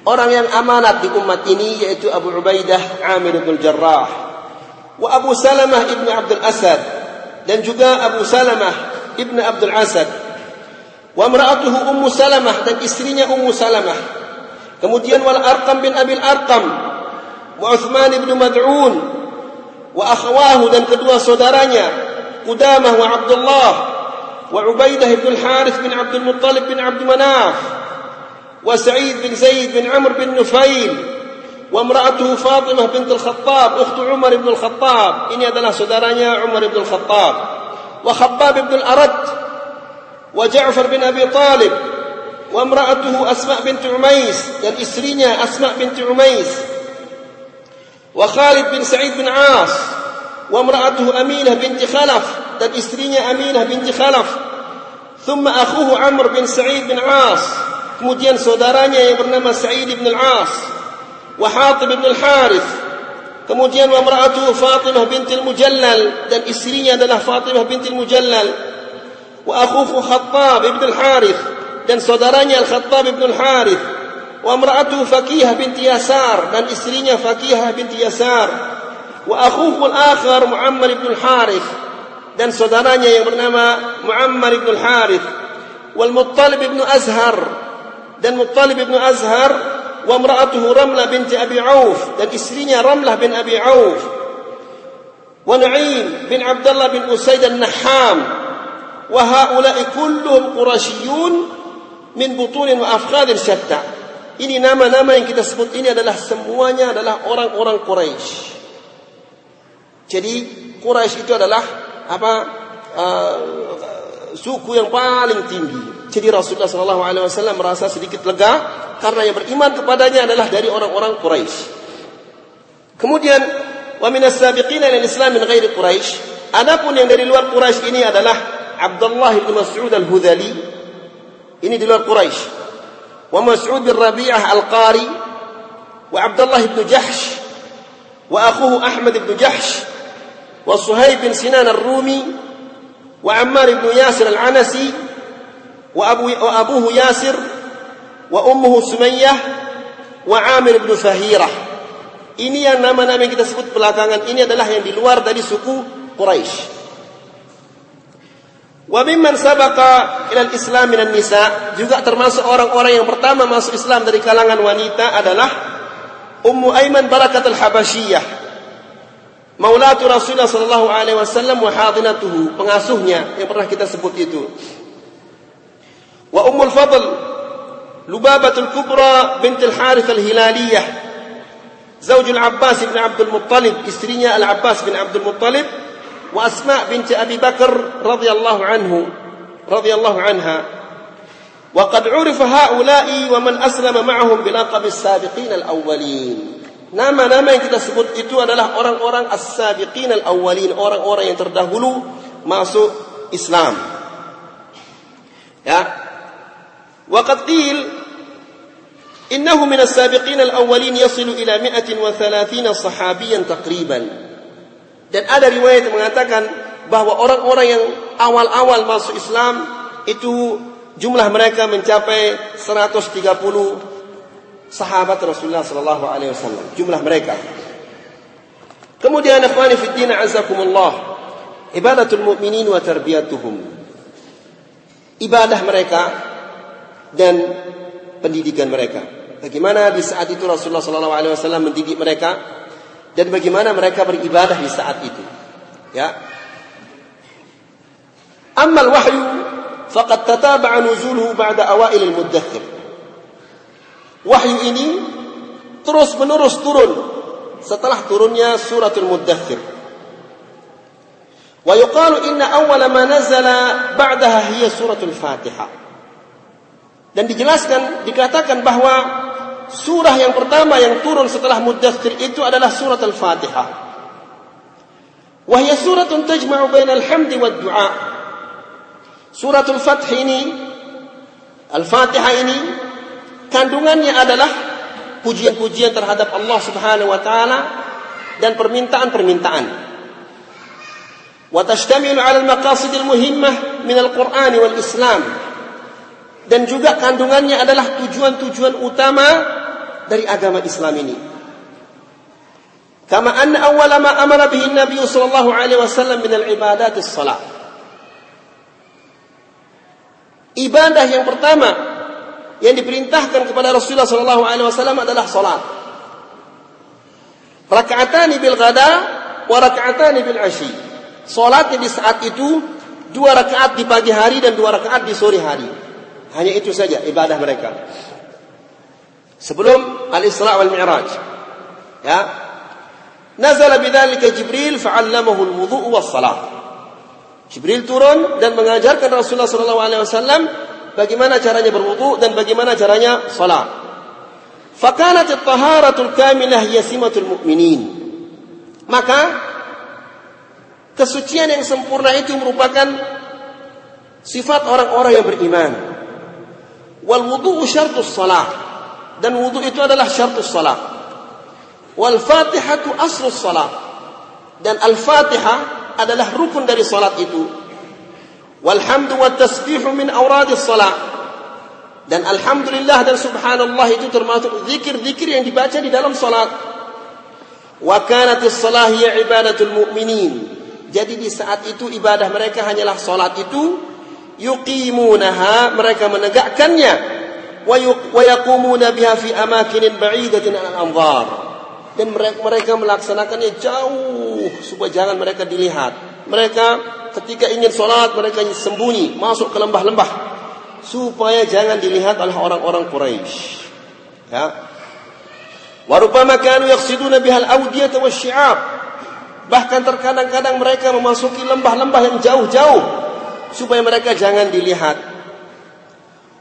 orang yang amanat di umat ini, yaitu Abu Ubaidah Amir ibn Al-Jarrah, wa Abu Salamah ibn Abdul Asad, dan juga Abu Salamah ibn Abdul Asad, wa mar'atuhu Ummu Salamah, dan istrinya Ummu Salamah, kemudian wal Arqam bin Abi Al-Arqam, wa Uthman ibn Maz'un, wa akhawahu, dan kedua saudaranya Qudamah wa Abdullah, wa Ubaidah ibn Al-Harith bin Abdul Muttalib bin Abdul Manaf, wa Sa'id bin Zayd bin Amr bin Nufayl, wa mar'atuhu Fatimah binti Al-Khattab, ukhtu Umar ibn Al-Khattab, ini adalah saudaranya Umar ibn Al-Khattab, wa Khabbab ibn Al-Aratt, wa Ja'far bin Abi Talib, wa imra'atuhu Asma binti Umays, dan istrinya Asma binti Umays, wa Khalid bin Sa'id bin As, wa imra'atuhu Aminah binti Khalaf, dan istrinya Aminah binti Khalaf, thumma akhuhu Amr bin Sa'id bin As, kemudian saudaranya yang bernama Sa'id ibn Al-As, wa Hatib ibn Al-Harith, kemudian wa imra'atuhu Fatimah binti Al-Mujallal, dan istrinya adalah Fatimah binti Al-Mujallal, wa akhuhu Khattab ibn Al-Harith, dan saudaranya Al-Khattab ibn Al-Harith, wa imra'atuhu Fakihah binti Yasar, dan istrinya Fakihah binti Yasar, wa akhuhu al-akhar Muammar ibn Al-Harith, dan saudaranya yang bernama Muammar ibn Al-Harith, wal Muttalib ibn Azhar, dan Muttalib ibn Azhar, wa imra'atuhu Ramlah binti Abi Auf, dan istrinya Ramlah bin Abi Auf, wa Nu'aym bin Abdullah bin Usaid An-Nahham. وهؤلاء كلهم قرشيون من بطون وأفخاذ شتى. Ini nama-nama yang kita sebut ini adalah semuanya adalah orang-orang Quraisy. Jadi Quraisy itu adalah apa uh, suku yang paling tinggi. Jadi Rasulullah Sallallahu Alaihi Wasallam merasa sedikit lega karena yang beriman kepadanya adalah dari orang-orang Quraisy. Kemudian wa minas sabiqina lil Islam min ghairi Quraisy. Adapun yang dari luar Quraisy ini adalah Abdullah ibn Mas'ud al-Hudhali, ini di luar Quraisy, wa Mas'ud bin Rabi'ah al-Qari, wa Abdullah ibn Jahsh, wa akhuhu Ahmad ibn Jahsh, wa Suhaib bin Sinan al-Rumi, wa Ammar ibn Yasir al-Anasi, wa abuhu Yasir, wa ummuhu Sumayyah, wa Amir ibn Fahirah. Ini yang nama-nama yang kita sebut belakangan ini adalah yang di luar dari suku Quraisy. Wa mimman sabaqa ilal Islam minan nisa, juga termasuk orang-orang yang pertama masuk Islam dari kalangan wanita adalah Ummu Aiman Barakatul Habasyiyah, maulatu Rasulullah sallallahu alaihi wasallam wa hadinatuhu, pengasuhnya yang pernah kita sebut itu. Wa Ummul Fadl Lubabatul Kubra binti Al-Harith Al-Hilaliyah, zaujul Abbas ibn Abdul Muttalib, istrinya Al-Abbas bin Abdul Muttalib. Wa Asma binti Abi Bakr radhiyallahu anhu radhiyallahu anha. Wa qad urifa haula'i wa man aslama ma'ahum bilaqab as-sabiqin al-awwalin. Nama-nama yang kita sebut itu adalah orang-orang as-sabiqin al-awwalin, orang-orang yang terdahulu masuk Islam. Ya. وقد قيل إنه من السابقين الأولين يصل إلى seratus tiga puluh صحابيا تقريبا. Dan ada riwayat yang mengatakan bahwa orang-orang yang awal-awal masuk Islam itu jumlah mereka mencapai seratus tiga puluh sahabat Rasulullah sallallahu alaihi wasallam, jumlah mereka. Kemudian ikhwani fi din azakumullah, ibadatul mu'minin wa tarbiyatuhum, ibadah mereka dan pendidikan mereka. Bagaimana di saat itu Rasulullah sallallahu alaihi wasallam mendidik mereka dan bagaimana mereka beribadah di saat itu. Ya. Ammal wahyu faqad tataba'a nuzuluhu ba'da awail al-muddathir. Wahyu ini terus-menerus turun setelah turunnya suratul Muddathir. Wa yuqalu inna awwala ma nazala ba'daha hiya suratul Fatihah. Dan dijelaskan, dikatakan bahwa surah yang pertama yang turun setelah Muddathir itu adalah surah Al-Fatihah. Wa hiya suratun tajma'u bainal hamdi wad du'a. Surah Al-Fath ini, Al-Fatihah ini kandungannya adalah pujian-pujian terhadap Allah Subhanahu wa taala dan permintaan-permintaan. Wa tashtamilu 'ala al-maqasidil muhimmah min al-Qur'an wal Islam. Dan juga kandungannya adalah tujuan-tujuan utama dari agama Islam ini. Kama anna awwala ma amara bihi Nabi sallallahu alaihi wasallam min al-ibadat as-salat. Ibadah yang pertama yang diperintahkan kepada Rasulullah sallallahu alaihi wasallam adalah salat. Raka'atani bil ghada wa raka'atani bil ashi. Salat di saat itu dua rakaat di pagi hari dan dua rakaat di sore hari. Hanya itu saja ibadah mereka sebelum al-Isra wal Mi'raj. Ya. Nazala bidzalika Jibril fa'allamahu al-wudhu' was-shalah. Jibril turun dan mengajarkan Rasulullah sallallahu alaihi wasallam bagaimana caranya berwudu dan bagaimana caranya salat. Fa kanat at-taharatul kamilah hiya simatul mu'minin. Maka kesucian yang sempurna itu merupakan sifat orang-orang yang beriman. Wal wudu' syartus salat, dan wudu' itu adalah syartus salat. Wal fatihatu aslus salat, dan al-fatihah adalah rukun dari salat itu. Wal hamdu wat tasbihu min awradis salat, dan alhamdulillah dan subhanallah itu termasuk zikir-zikir yang dibaca di dalam salat. Wa kanatis salah hiya ibadatul mu'minin, jadi di saat itu ibadah mereka hanyalah salat itu. Yuqimunaha, mereka menegakkannya, wa yaqumuna biha fi amakinin ba'idatin al-anzar, dan mereka melaksanakannya jauh supaya jangan mereka dilihat. Mereka ketika ingin salat mereka sembunyi masuk ke lembah-lembah supaya jangan dilihat oleh orang-orang Quraisy. Ya. Wa rubbama kanu yaqsiduna biha al-awdiyata wash-shi'ab, bahkan terkadang-kadang mereka memasuki lembah-lembah yang jauh-jauh supaya mereka jangan dilihat.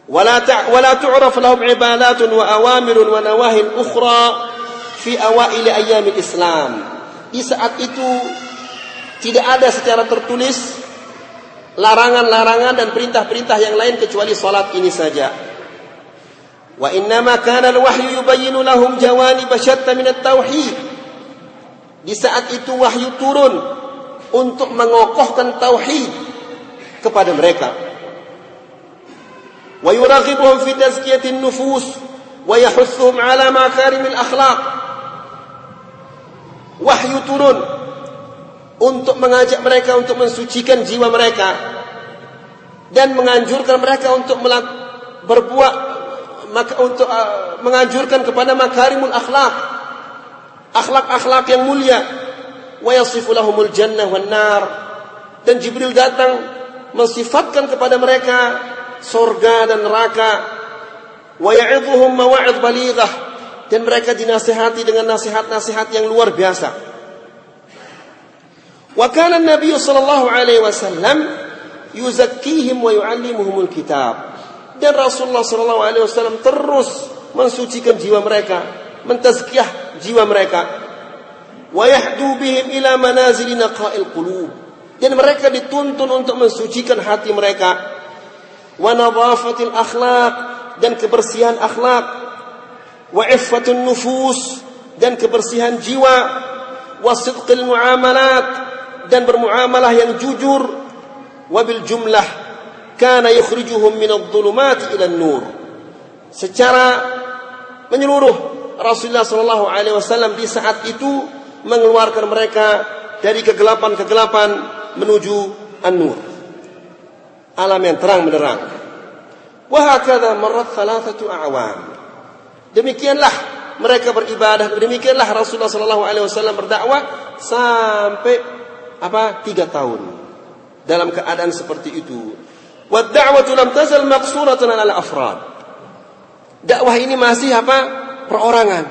Wala ta wala tu'raf lahum ibadatun wa awamirun wa nawahin ukhra fi awail ayyamil Islam. Di saat itu tidak ada secara tertulis larangan-larangan dan perintah-perintah yang lain kecuali salat ini saja. Wa innama kana al-wahyu yubayyinu lahum jawanib shatta min at-tauhid. Di saat itu wahyu turun untuk mengokohkan tauhid kepada mereka. Wa yuraghibuhum fi tazkiyatin nufus wa yahussuhum ala makarimil akhlaq. Wahyu turun untuk mengajak mereka untuk mensucikan jiwa mereka dan menganjurkan mereka untuk berbuat maka untuk uh, menganjurkan kepada makarimul akhlak, akhlak-akhlak yang mulia. Wa yasifu lahumul jannah wan nar, dan Jibril datang mensifatkan kepada mereka surga dan neraka. Wa ya'idhuhum mawa'idh balighah, dan mereka dinasihati dengan nasihat-nasihat yang luar biasa. Wa kana an-nabiy sallallahu alaihi wasallam yuzakkihim wa yu'allimuhumul kitab, dan Rasulullah sallallahu alaihi wasallam terus mensucikan jiwa mereka, mentazkiyah jiwa mereka. Wa yahdu bihim ila manazil naqa'il qulub, dan mereka dituntun untuk mensucikan hati mereka. Wa nadhafatil akhlaq, dan kebersihan akhlak. Wa iffatun nufus, dan kebersihan jiwa. Wa sidqil muamalat, dan bermuamalah yang jujur. Wabil jumlah kana yukhrijuhum minadh dhulumati ila an-nur. Secara menyeluruh Rasulullah sallallahu alaihi wasallam di saat itu mengeluarkan mereka dari kegelapan-kegelapan menuju an-nur, alam yang terang benderang. Wa hakadha marrat thalathatu a'wam, demikianlah mereka beribadah, demikianlah Rasulullah sallallahu alaihi wasallam berdakwah sampai apa tiga tahun dalam keadaan seperti itu. Wad da'watu lam tazal maqsuratan 'ala al-afrad, dakwah ini masih apa perorangan,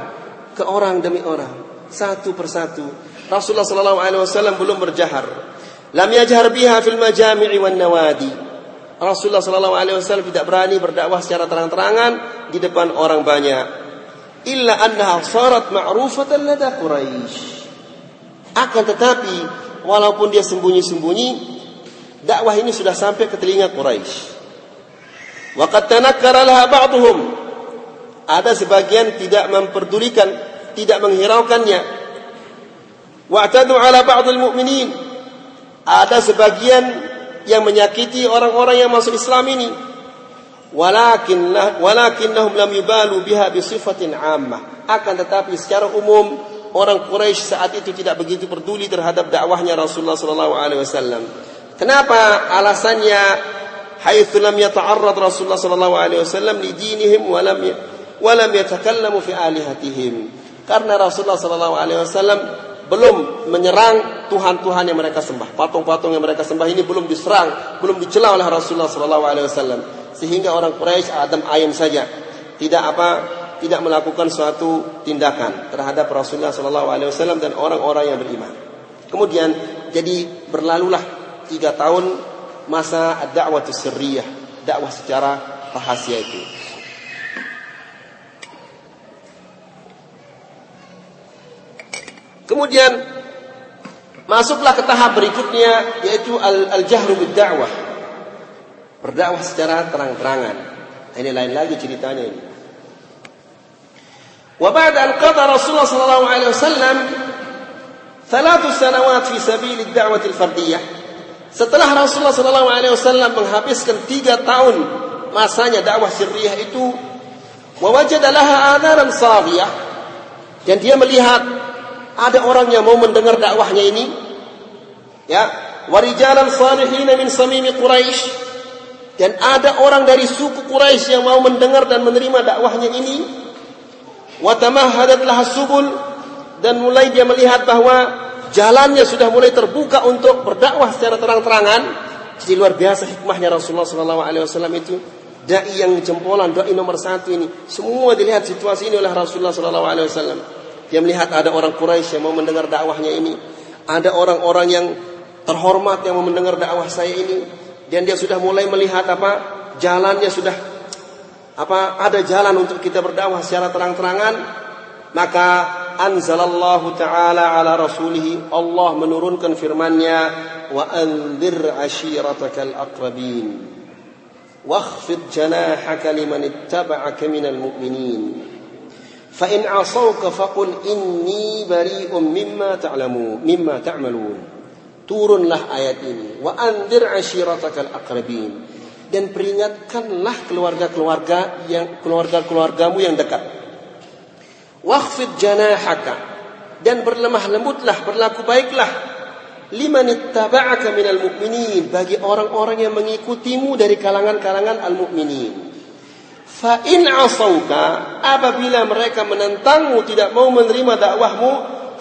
ke orang demi orang, satu persatu. Rasulullah sallallahu alaihi wasallam belum berjahar. Lam yajhar biha fil majami'i wan nawadi, Rasulullah sallallahu alaihi wasallam tidak berani berdakwah secara terang-terangan di depan orang banyak. Illa annaha sarat ma'rufatan lada Quraisy, akan tetapi walaupun dia sembunyi-sembunyi, dakwah ini sudah sampai ke telinga Quraisy. Wa qad tanakkara laha ba'dhum, ada sebagian tidak memperdulikan, tidak menghiraukannya. Wa atadu ala ba'dil mu'minin, ada sebagian yang menyakiti orang-orang yang masuk Islam ini. Walakin walakinnahum lam yubalu biha bi sifatin 'ammah, akan tetapi secara umum orang Quraisy saat itu tidak begitu peduli terhadap dakwahnya Rasulullah sallallahu alaihi wasallam. Kenapa? Alasannya haitsu lam yata'arrad Rasulullah sallallahu alaihi wasallam li dinihim wa lam wa lam yatakallamu fi alihatihim, karena Rasulullah sallallahu alaihi wasallam belum menyerang tuhan-tuhan yang mereka sembah, patung-patung yang mereka sembah ini belum diserang, belum dicela oleh Rasulullah sallallahu alaihi wasallam, sehingga orang Quraisy adam ayam saja, tidak apa tidak melakukan suatu tindakan terhadap Rasulullah sallallahu alaihi wasallam dan orang-orang yang beriman. Kemudian jadi berlalulah tiga tahun masa ad-da'wah sirriyah, dakwah secara rahasia itu. Kemudian masuklah ke tahap berikutnya, yaitu al-jahru bid-da'wah, berdakwah secara terang-terangan. Ini lain lagi ceritanya ini. Wa ba'da al-qada Rasulullah sallallahu alaihi wasallam tiga sanawat fi sabil ad-da'wah al-fardiyah, setelah Rasulullah sallallahu alaihi wasallam menghabiskan tiga tahun masanya dakwah sirriyah itu, wa wajada laha adaran saghiyah, dan dia melihat ada orang yang mau mendengar dakwahnya ini, ya, wa rijalan salihin min samimi Quraisy, dan ada orang dari suku Quraisy yang mau mendengar dan menerima dakwahnya ini. Wa tamahhadat laha subul, dan mulai dia melihat bahwa jalannya sudah mulai terbuka untuk berdakwah secara terang-terangan. Jadi luar biasa hikmahnya Rasulullah sallallahu alaihi wasallam itu. Da'i yang jempolan, da'i nomor satu ini, semua dilihat situasi ini oleh Rasulullah sallallahu alaihi wasallam. Dia melihat ada orang Quraisy yang mau mendengar dakwahnya ini, ada orang-orang yang terhormat yang mau mendengar dakwah saya ini, dan dia sudah mulai melihat apa jalannya sudah apa ada jalan untuk kita berdakwah secara terang-terangan. Maka anzalallahu ta'ala ala rasulih, Allah menurunkan firman-Nya, wa anzir ashiratakal aqrabin wakhfid janahaka liman ittaba'aka minal mu'minin fa in 'asawka faqul inni bari'un mimma ta'lamun mimma ta'malun. Turunlah ayat ini, wa anzir ashiratakal aqrabin, dan peringatkanlah keluarga-keluarga yang keluarga-keluargamu yang dekat. Wakhfid janahaka, dan berlemah lembutlah, berlaku baiklah, liman ittaba'aka minal mu'minin, bagi orang-orang yang mengikutimu dari kalangan-kalangan al-mu'minin. Fa in 'asauka, apabila mereka menentangmu, tidak mau menerima dakwahmu,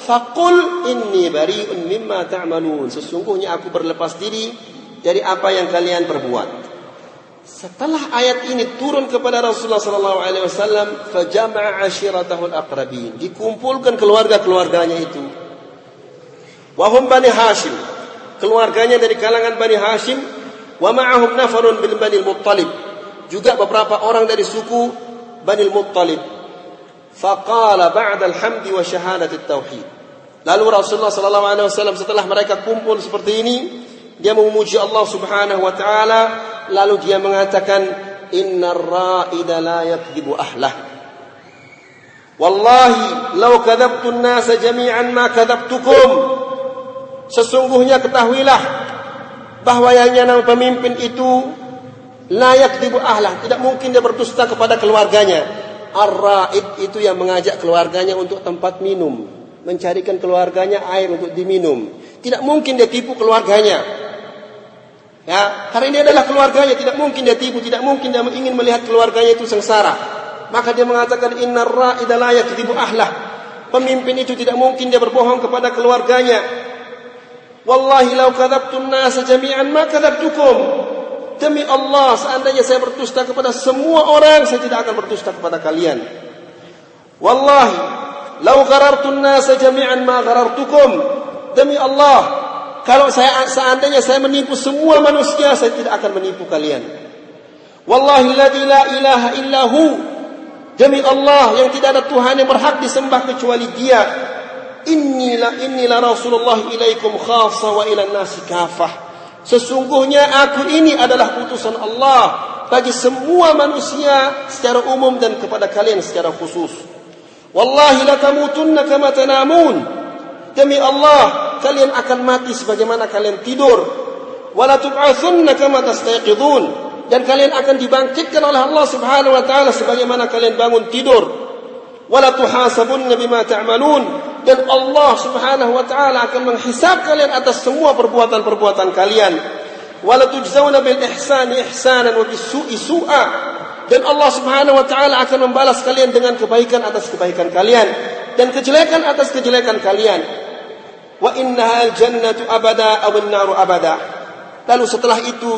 faqul inni bari'un mimma ta'malun, sesungguhnya aku berlepas diri dari apa yang kalian perbuat. Setelah ayat ini turun kepada Rasulullah sallallahu alaihi wasallam, fajama'a ashiratahu al-aqrabin, dikumpulkan keluarga-keluarganya itu. Wa hum Bani Hashim, keluarganya dari kalangan Bani Hashim, wa ma'ahum nafarun min Bani Muttalib, juga beberapa orang dari suku Bani Muttalib. Faqala ba'da al-hamdi wa shahadati at-tauhid. Lalu Rasulullah sallallahu alaihi wasallam setelah mereka kumpul seperti ini, dia memuji Allah Subhanahu wa taala, lalu dia mengatakan, innar ra'ida la yakdzibu ahlah, wallahi law kadzabtu an-nasa jami'an ma kadzabtukum, sesungguhnya ketahuilah bahwa yang namanya pemimpin itu la yakdzibu ahlah, tidak mungkin dia berdusta kepada keluarganya. Ar-ra'id itu yang mengajak keluarganya untuk tempat minum, mencarikan keluarganya air untuk diminum, tidak mungkin dia tipu keluarganya. Ya, karena ini adalah keluarganya, tidak mungkin dia tipu, tidak mungkin dia ingin melihat keluarganya itu sengsara. Maka dia mengatakan innar ra'ida la yakdzibu ahlah, pemimpin itu tidak mungkin dia berbohong kepada keluarganya. Wallahi law kadzabtun nas jami'an ma kadzabtukum, demi Allah seandainya saya berdusta kepada semua orang, saya tidak akan berdusta kepada kalian. Wallahi law gharartun nas jami'an ma gharartukum, demi Allah kalau saya seandainya saya menipu semua manusia, saya tidak akan menipu kalian. Wallahi alladzi la ilaha illahu, demi Allah yang tidak ada Tuhan yang berhak disembah kecuali Dia. Inni la inni la Rasulullah ilaikum khassa wa ilan nasi kafah, sesungguhnya aku ini adalah utusan Allah bagi semua manusia secara umum dan kepada kalian secara khusus. Wallahi la tamutunna kama tanamun, demi Allah kalian akan mati sebagaimana kalian tidur. Wala tub'atsunna kama tastayqidun, dan kalian akan dibangkitkan oleh Allah Subhanahu wa taala sebagaimana kalian bangun tidur. Wala tuhasabunna bima ta'malun, dan Allah Subhanahu wa taala akan menghisab kalian atas semua perbuatan-perbuatan kalian. Wala tujzauna bil ihsani ihsanan wa bis su'i su'a, dan Allah Subhanahu wa taala akan membalas kalian dengan kebaikan atas kebaikan kalian dan kejelekan atas kejelekan kalian. Wa innahal jannatu abada aw an-naru abada. Lalu setelah itu,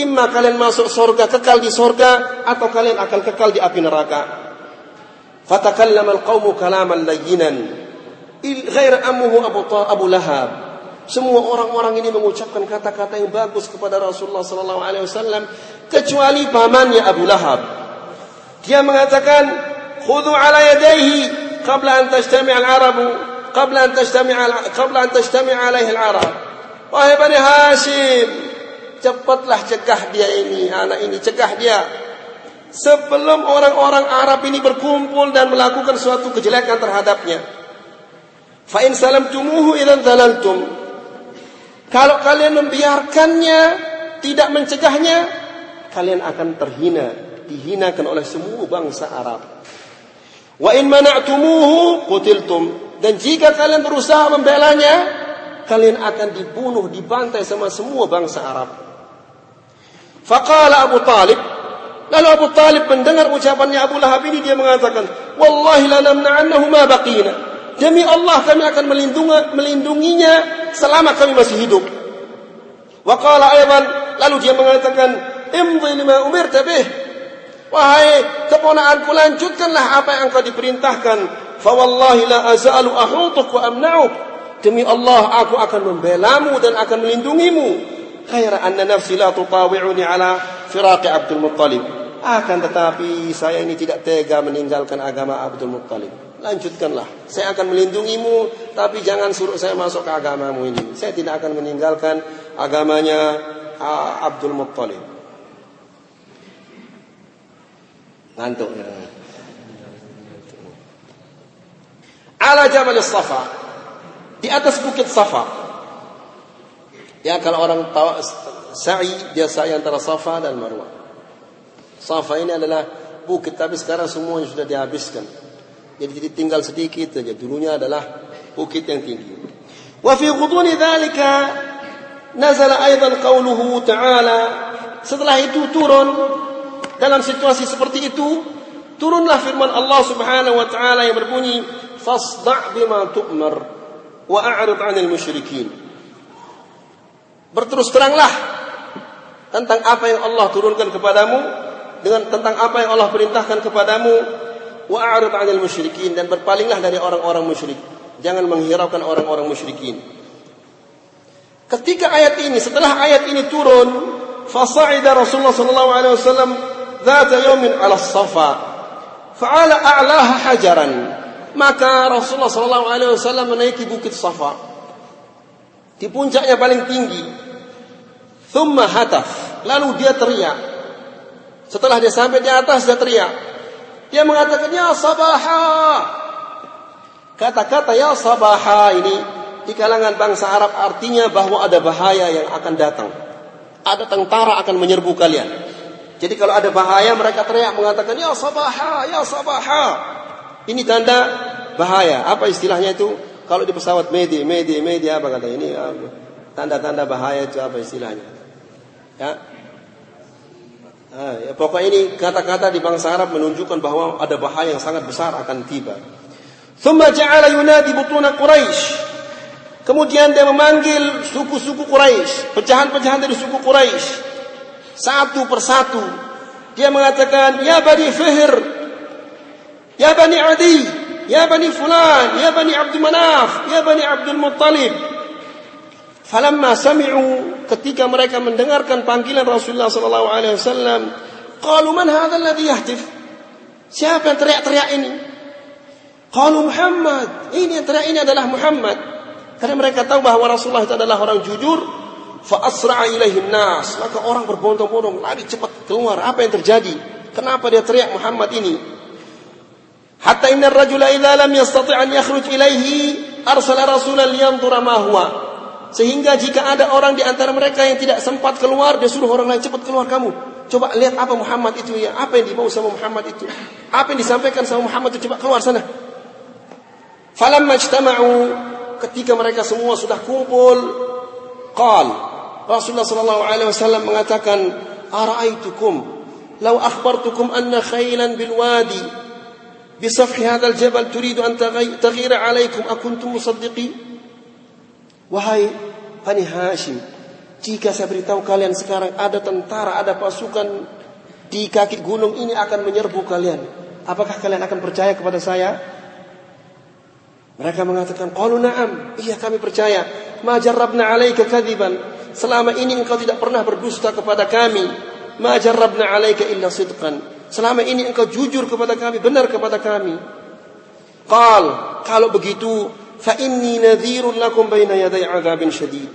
imma kalian masuk surga, kekal di surga, atau kalian akan kekal di api neraka. Fatakallama al-qawmu kalaman layyinan ghair ammuhu Abu Ta Abu Lahab. Semua orang-orang ini mengucapkan kata-kata yang bagus kepada Rasulullah sallallahu alaihi wasallam kecuali pamannya Abu Lahab. Dia mengatakan, "Khudhu 'ala yadayhi qabla an tajtami' al-'arabu." قبل أن تجتمع قبل أن تجتمع عليه العرب. Wahai Bani Hashim, cepatlah cegah dia ini, anak ini, cegah dia sebelum orang-orang Arab ini berkumpul dan melakukan suatu kejelekan terhadapnya. Fa in salamtumuhu idzan zalaltum, kalau kalian membiarkannya, tidak mencegahnya, kalian akan terhina, dihinakan oleh semua bangsa Arab. Wa in mana'tumuhu qutiltum, dan jika kalian berusaha membelanya, kalian akan dibunuh, dibantai sama semua bangsa Arab. Faqala Abu Talib, lalu Abu Talib mendengar ucapannya Abu Lahab ini, dia mengatakan, wallahi lanamna'annahu ma baqina, demi Allah kami akan melindunginya selama kami masih hidup. Waqala ayban, lalu dia mengatakan, imdhi lima umirta bih, wahai keponakanku, lanjutkanlah apa yang engkau diperintahkan. Fawallahi la az'alu ahutuk wa amna'uk, demi Allah aku akan membelamu dan akan melindungimu. Khaira anna nafsi la tutawi'uni ala firaqi Abdul Muttalib, akan tetapi saya ini tidak tega meninggalkan agama Abdul Muttalib. Lanjutkanlah, saya akan melindungimu, tapi jangan suruh saya masuk ke agamamu ini. Saya tidak akan meninggalkan agamanya Abdul Muttalib. Ngantuk ya. Ala Jabal Safa, di atas bukit Safa. Ya, kalau orang tahu sa'i, dia sa'i antara Safa dan Marwa. Safa ini adalah bukit, tapi sekarang semuanya sudah dihabiskan. Jadi tinggal sedikit saja. Dulunya adalah bukit yang tinggi. وفي غضون ذلك nazal aidan qauluhu ta'ala. Setelah itu turun dalam situasi seperti itu, turunlah firman Allah Subhanahu wa taala yang berbunyi fasda' bima tu'mar wa a'rid 'anil musyrikin. Berterus teranglah tentang apa yang Allah turunkan kepadamu, dengan tentang apa yang Allah perintahkan kepadamu, wa a'rid 'anil musyrikin, dan berpalinglah dari orang-orang musyrik. Jangan menghiraukan orang-orang musyrikin. Ketika ayat ini, setelah ayat ini turun, fasa'ida Rasulullah sallallahu alaihi wasallam dzata yawmin 'ala as-safa, fa'ala a'laha hajaran. Maka Rasulullah sallallahu alaihi wasallam menaiki bukit Safa, di puncaknya paling tinggi. Thumma hataf, lalu dia teriak. Setelah dia sampai di atas, dia teriak. Dia mengatakan, "Ya sabaha." Kata-kata "ya sabaha" ini di kalangan bangsa Arab artinya bahwa ada bahaya yang akan datang. Ada tentara akan menyerbu kalian. Jadi kalau ada bahaya mereka teriak mengatakan ya sabaha, ya sabaha. Ini tanda bahaya. Apa istilahnya itu? Kalau di pesawat media, media, media apa kata ini? Tanda-tanda bahaya itu apa istilahnya? Ya. Ah, ya, pokoknya ini kata-kata di bangsa Arab menunjukkan bahwa ada bahaya yang sangat besar akan tiba. Thumma ja'ala yunadi butuna Quraisy. Kemudian dia memanggil suku-suku Quraisy, pecahan-pecahan dari suku Quraisy, satu persatu. Dia mengatakan, ya Bani Fihr, ya Bani Adi, ya Bani Fulan, ya Bani Abdul Manaf, ya Bani Abdul Muttalib. Falamma sami'u, ketika mereka mendengarkan panggilan Rasulullah sallallahu alaihi wasallam, qalu man hadzal ladzi yahtif? Siapa yang teriak-teriak ini? Qalu Muhammad. Ini yang teriak ini adalah Muhammad. Karena mereka tahu bahawa Rasulullah itu adalah orang jujur. Fa asra'a ilaihim nas, maka orang berbondong-bondong lari cepat keluar. Apa yang terjadi? Kenapa dia teriak Muhammad ini? Hatta inna ar-rajula idza lam yastati' an yakhruj ilaihi arsala rasulan liyanzura ma huwa. Sehingga jika ada orang di antara mereka yang tidak sempat keluar, dia suruh orang lain cepat keluar kamu. Coba lihat apa Muhammad itu ya, apa yang dibawa sama Muhammad itu. Apa yang disampaikan sama Muhammad itu, coba keluar sana. Falamma ijtama'u, ketika mereka semua sudah kumpul, qal Rasulullah sallallahu alaihi wasallam mengatakan, ara'aitukum law akhbartukum anna khailan bil wadi bi safhi hadzal jabal turidu an taghira alaikum akuntum musaddiqin? Wahai Bani Hashim, jika saya beritahu kalian sekarang ada tentara, ada pasukan di kaki gunung ini akan menyerbu kalian, apakah kalian akan percaya kepada saya? Mereka mengatakan, qalu na'am, iya kami percaya. Ma jarrabna 'alaika kadziban, selama ini engkau tidak pernah berdusta kepada kami. Ma jarrabna 'alaika illa sidqan, selama ini engkau jujur kepada kami, benar kepada kami. Qal, kalau begitu, fa inni nadhirun lakum baina yaday 'adzabin syadid,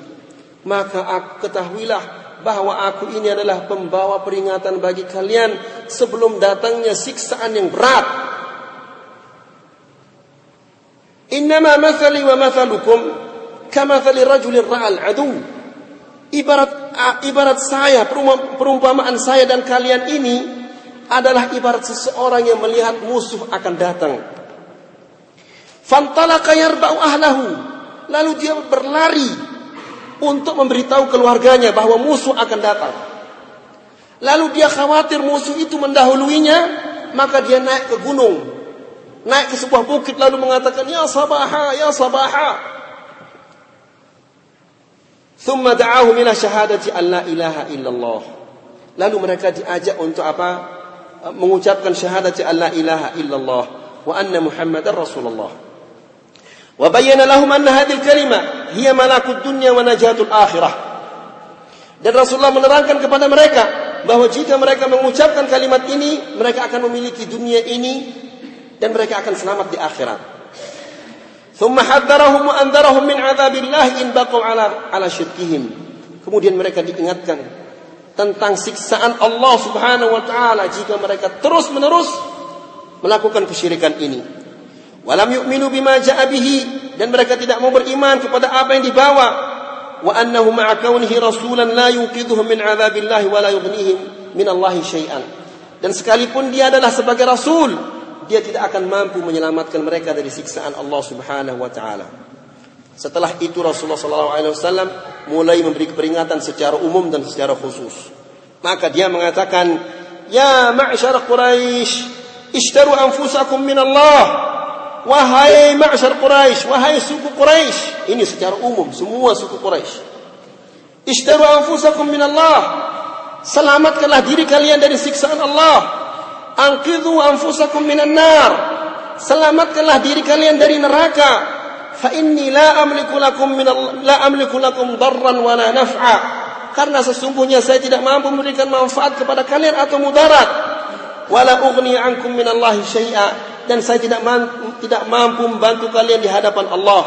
maka aku ketahuilah bahwa aku ini adalah pembawa peringatan bagi kalian sebelum datangnya siksaan yang berat. Innama mathali wa mathalukum kamathali rajulin ra'al adu. Ibarat ibarat saya, perumpamaan saya dan kalian ini adalah ibarat seseorang yang melihat musuh akan datang. Fantalaqa yarba'u ahlahu, lalu dia berlari untuk memberitahu keluarganya bahwa musuh akan datang. Lalu dia khawatir musuh itu mendahuluinya, maka dia naik ke gunung, naik ke sebuah bukit, lalu mengatakan ya sabaha, ya sabaha. Thumma da'ahu ila syahadati an la ilaha illallah, lalu mereka diajak untuk apa? Mengucapkan syahadati an la ilaha illallah wa anna muhammadar rasulullah. Wa bayyana lahum anna hadhihi al-kalimah hiya malakud dunya wa najatul akhirah. Dan Rasulullah menerangkan kepada mereka bahwa jika mereka mengucapkan kalimat ini, mereka akan memiliki dunia ini dan mereka akan selamat di akhirat. Thumma haddarahum wa andarahum min azabillahi in baqaw ala ala syirkihim. Kemudian mereka diingatkan tentang siksaan Allah Subhanahu wa taala jika mereka terus-menerus melakukan kesyirikan ini. Wa lam yu'minu bima ja'a bihi, dan mereka tidak mau beriman kepada apa yang dibawa. Wa annahu ma'a kaunihi rasulan la yuqidhuhum min azabillahi wa la yughnihim min Allahi syai'an. Dan sekalipun dia adalah sebagai rasul, dia tidak akan mampu menyelamatkan mereka dari siksaan Allah Subhanahu wa taala. Setelah itu Rasulullah sallallahu alaihi wasallam mulai memberi peringatan secara umum dan secara khusus. Maka dia mengatakan, "Ya ma'syar Quraisy, ishtaru anfusakum min Allah." Wahai ma'syar Quraisy, wahai suku Quraisy. Ini secara umum semua suku Quraisy. "Ishtaru anfusakum min Allah." Selamatkanlah diri kalian dari siksaan Allah. "Anqidhu anfusakum minan nar." Selamatkanlah diri kalian dari neraka. "Fa inni la amliku lakum min la amliku lakum darran wa la naf'a." Karena sesungguhnya saya tidak mampu memberikan manfaat kepada kalian atau mudarat. "Wala ughni ankum min Allahi syai'a." Dan saya tidak mampu, tidak mampu membantu kalian di hadapan Allah.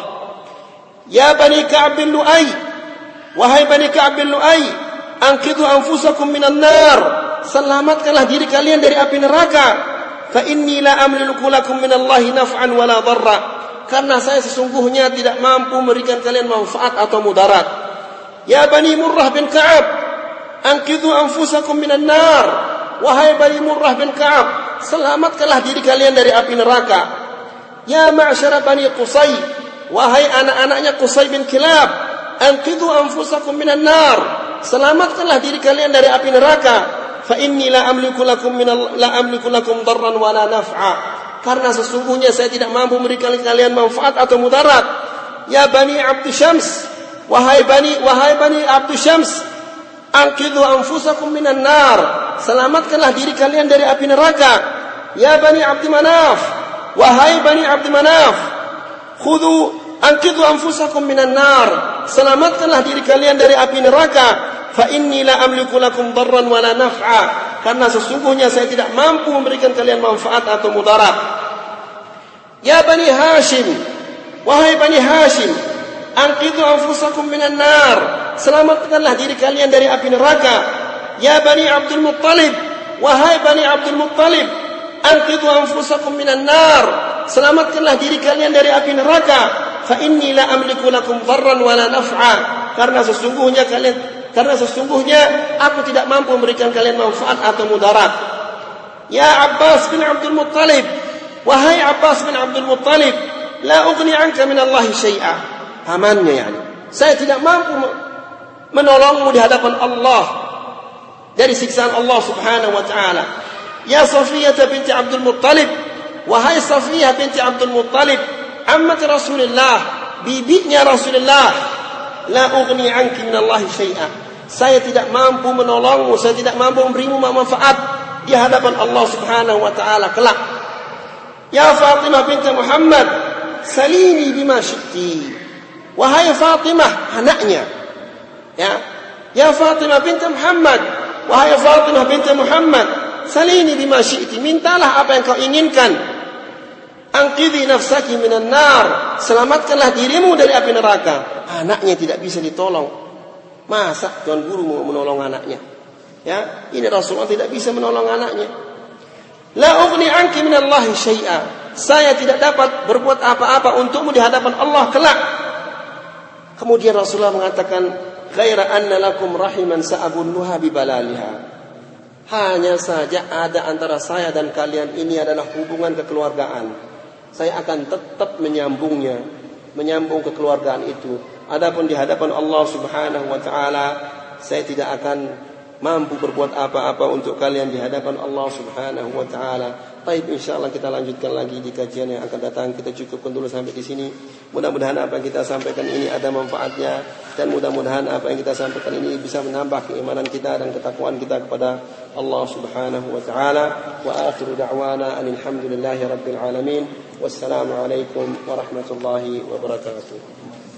"Ya bani Ka'ab bin Lu'ay." Wahai bani Ka'ab bin Lu'ay, "Anqidhu anfusakum minan nar." Selamatkanlah diri kalian dari api neraka. "Fa inni la amliku lakum min Allahi naf'an wa la darra." Karena saya sesungguhnya tidak mampu memberikan kalian manfaat atau mudarat. "Ya bani Murrah bin Ka'ab, anqidhu anfusakum minan nar." Wahai bani Murrah bin Ka'ab, selamatkanlah diri kalian dari api neraka. "Ya ma'syara bani Qusay." Wahai anak-anaknya Qusay bin Kilab, "Anqidhu anfusakum minan nar." Selamatkanlah diri kalian dari api neraka. "Fa inni la amliku lakum min la amliku lakum darran wa la naf'a." Karena sesungguhnya saya tidak mampu memberikan kalian manfaat atau mudarat. "Ya bani Abdu Syams." Wahai bani wahai bani Abdu Syams, "Anqidhu anfusakum minan nar." Selamatkanlah diri kalian dari api neraka. "Ya bani Abd Manaf." Wahai bani Abd Manaf, "Khudhu anqidhu anfusakum minan nar." Selamatkanlah diri kalian dari api neraka. "Fa inni la amliku lakum darran wa la naf'a." Karena sesungguhnya saya tidak mampu memberikan kalian manfaat atau mudarat. "Ya bani Hashim." Wahai bani Hashim, "Anqidhu anfusakum minan nar." Selamatkanlah diri kalian dari api neraka. "Ya bani Abdul Muttalib." Wahai bani Abdul Muttalib, "Anqidhu anfusakum minan nar." Selamatkanlah diri kalian dari api neraka. "Fa inni la amliku lakum darran wa la naf'a." Karena sesungguhnya kalian karena sesungguhnya aku tidak mampu memberikan kalian manfaat atau mudarat. "Ya Abbas bin Abdul Muttalib." Wahai Abbas bin Abdul Muttalib, "La ughni anka min Allah syai'a." Pamannya yani. Saya tidak mampu menolongmu di hadapan Allah dari siksaan Allah Subhanahu wa taala. "Ya Safiyah binti Abdul Muttalib." Wahai Safiyah binti Abdul Muttalib, ammat Rasulullah, bibinya Rasulullah, "La ughni anki min Allah syai'a." Saya tidak mampu menolongmu, saya tidak mampu memberimu manfaat di hadapan Allah Subhanahu wa taala kelak. "Ya Fatimah binti Muhammad, salini bima syi'ti." Wahai Fatimah, anaknya. Ya. "Ya Fatimah binti Muhammad, wahai Fatimah binti Muhammad, salini bima syi'ti." Mintalah apa yang kau inginkan. "Anqidhi nafsaki minan nar." Selamatkanlah dirimu dari api neraka. Anaknya tidak bisa ditolong. Masa tuan guru mau menolong anaknya? Ya, ini Rasulullah tidak bisa menolong anaknya. "La ughni anki min Allah syai'a." Saya tidak dapat berbuat apa-apa untukmu di hadapan Allah kelak. Kemudian Rasulullah mengatakan, "Ghaira anna lakum rahiman sa'abunnuha bi balaliha." Hanya saja ada antara saya dan kalian ini adalah hubungan kekeluargaan. Saya akan tetap menyambungnya, menyambung kekeluargaan itu. Adapun di hadapan Allah Subhanahu wa taala, saya tidak akan mampu berbuat apa-apa untuk kalian di hadapan Allah Subhanahu wa taala. Baik, insyaallah kita lanjutkan lagi di kajian yang akan datang. Kita cukupkan dulu sampai di sini. Mudah-mudahan apa yang kita sampaikan ini ada manfaatnya dan mudah-mudahan apa yang kita sampaikan ini bisa menambah keimanan kita dan ketakwaan kita kepada Allah Subhanahu wa taala. Wa akhiru da'wana alhamdulillahirabbil alamin. Wassalamu alaikum warahmatullahi wabarakatuh.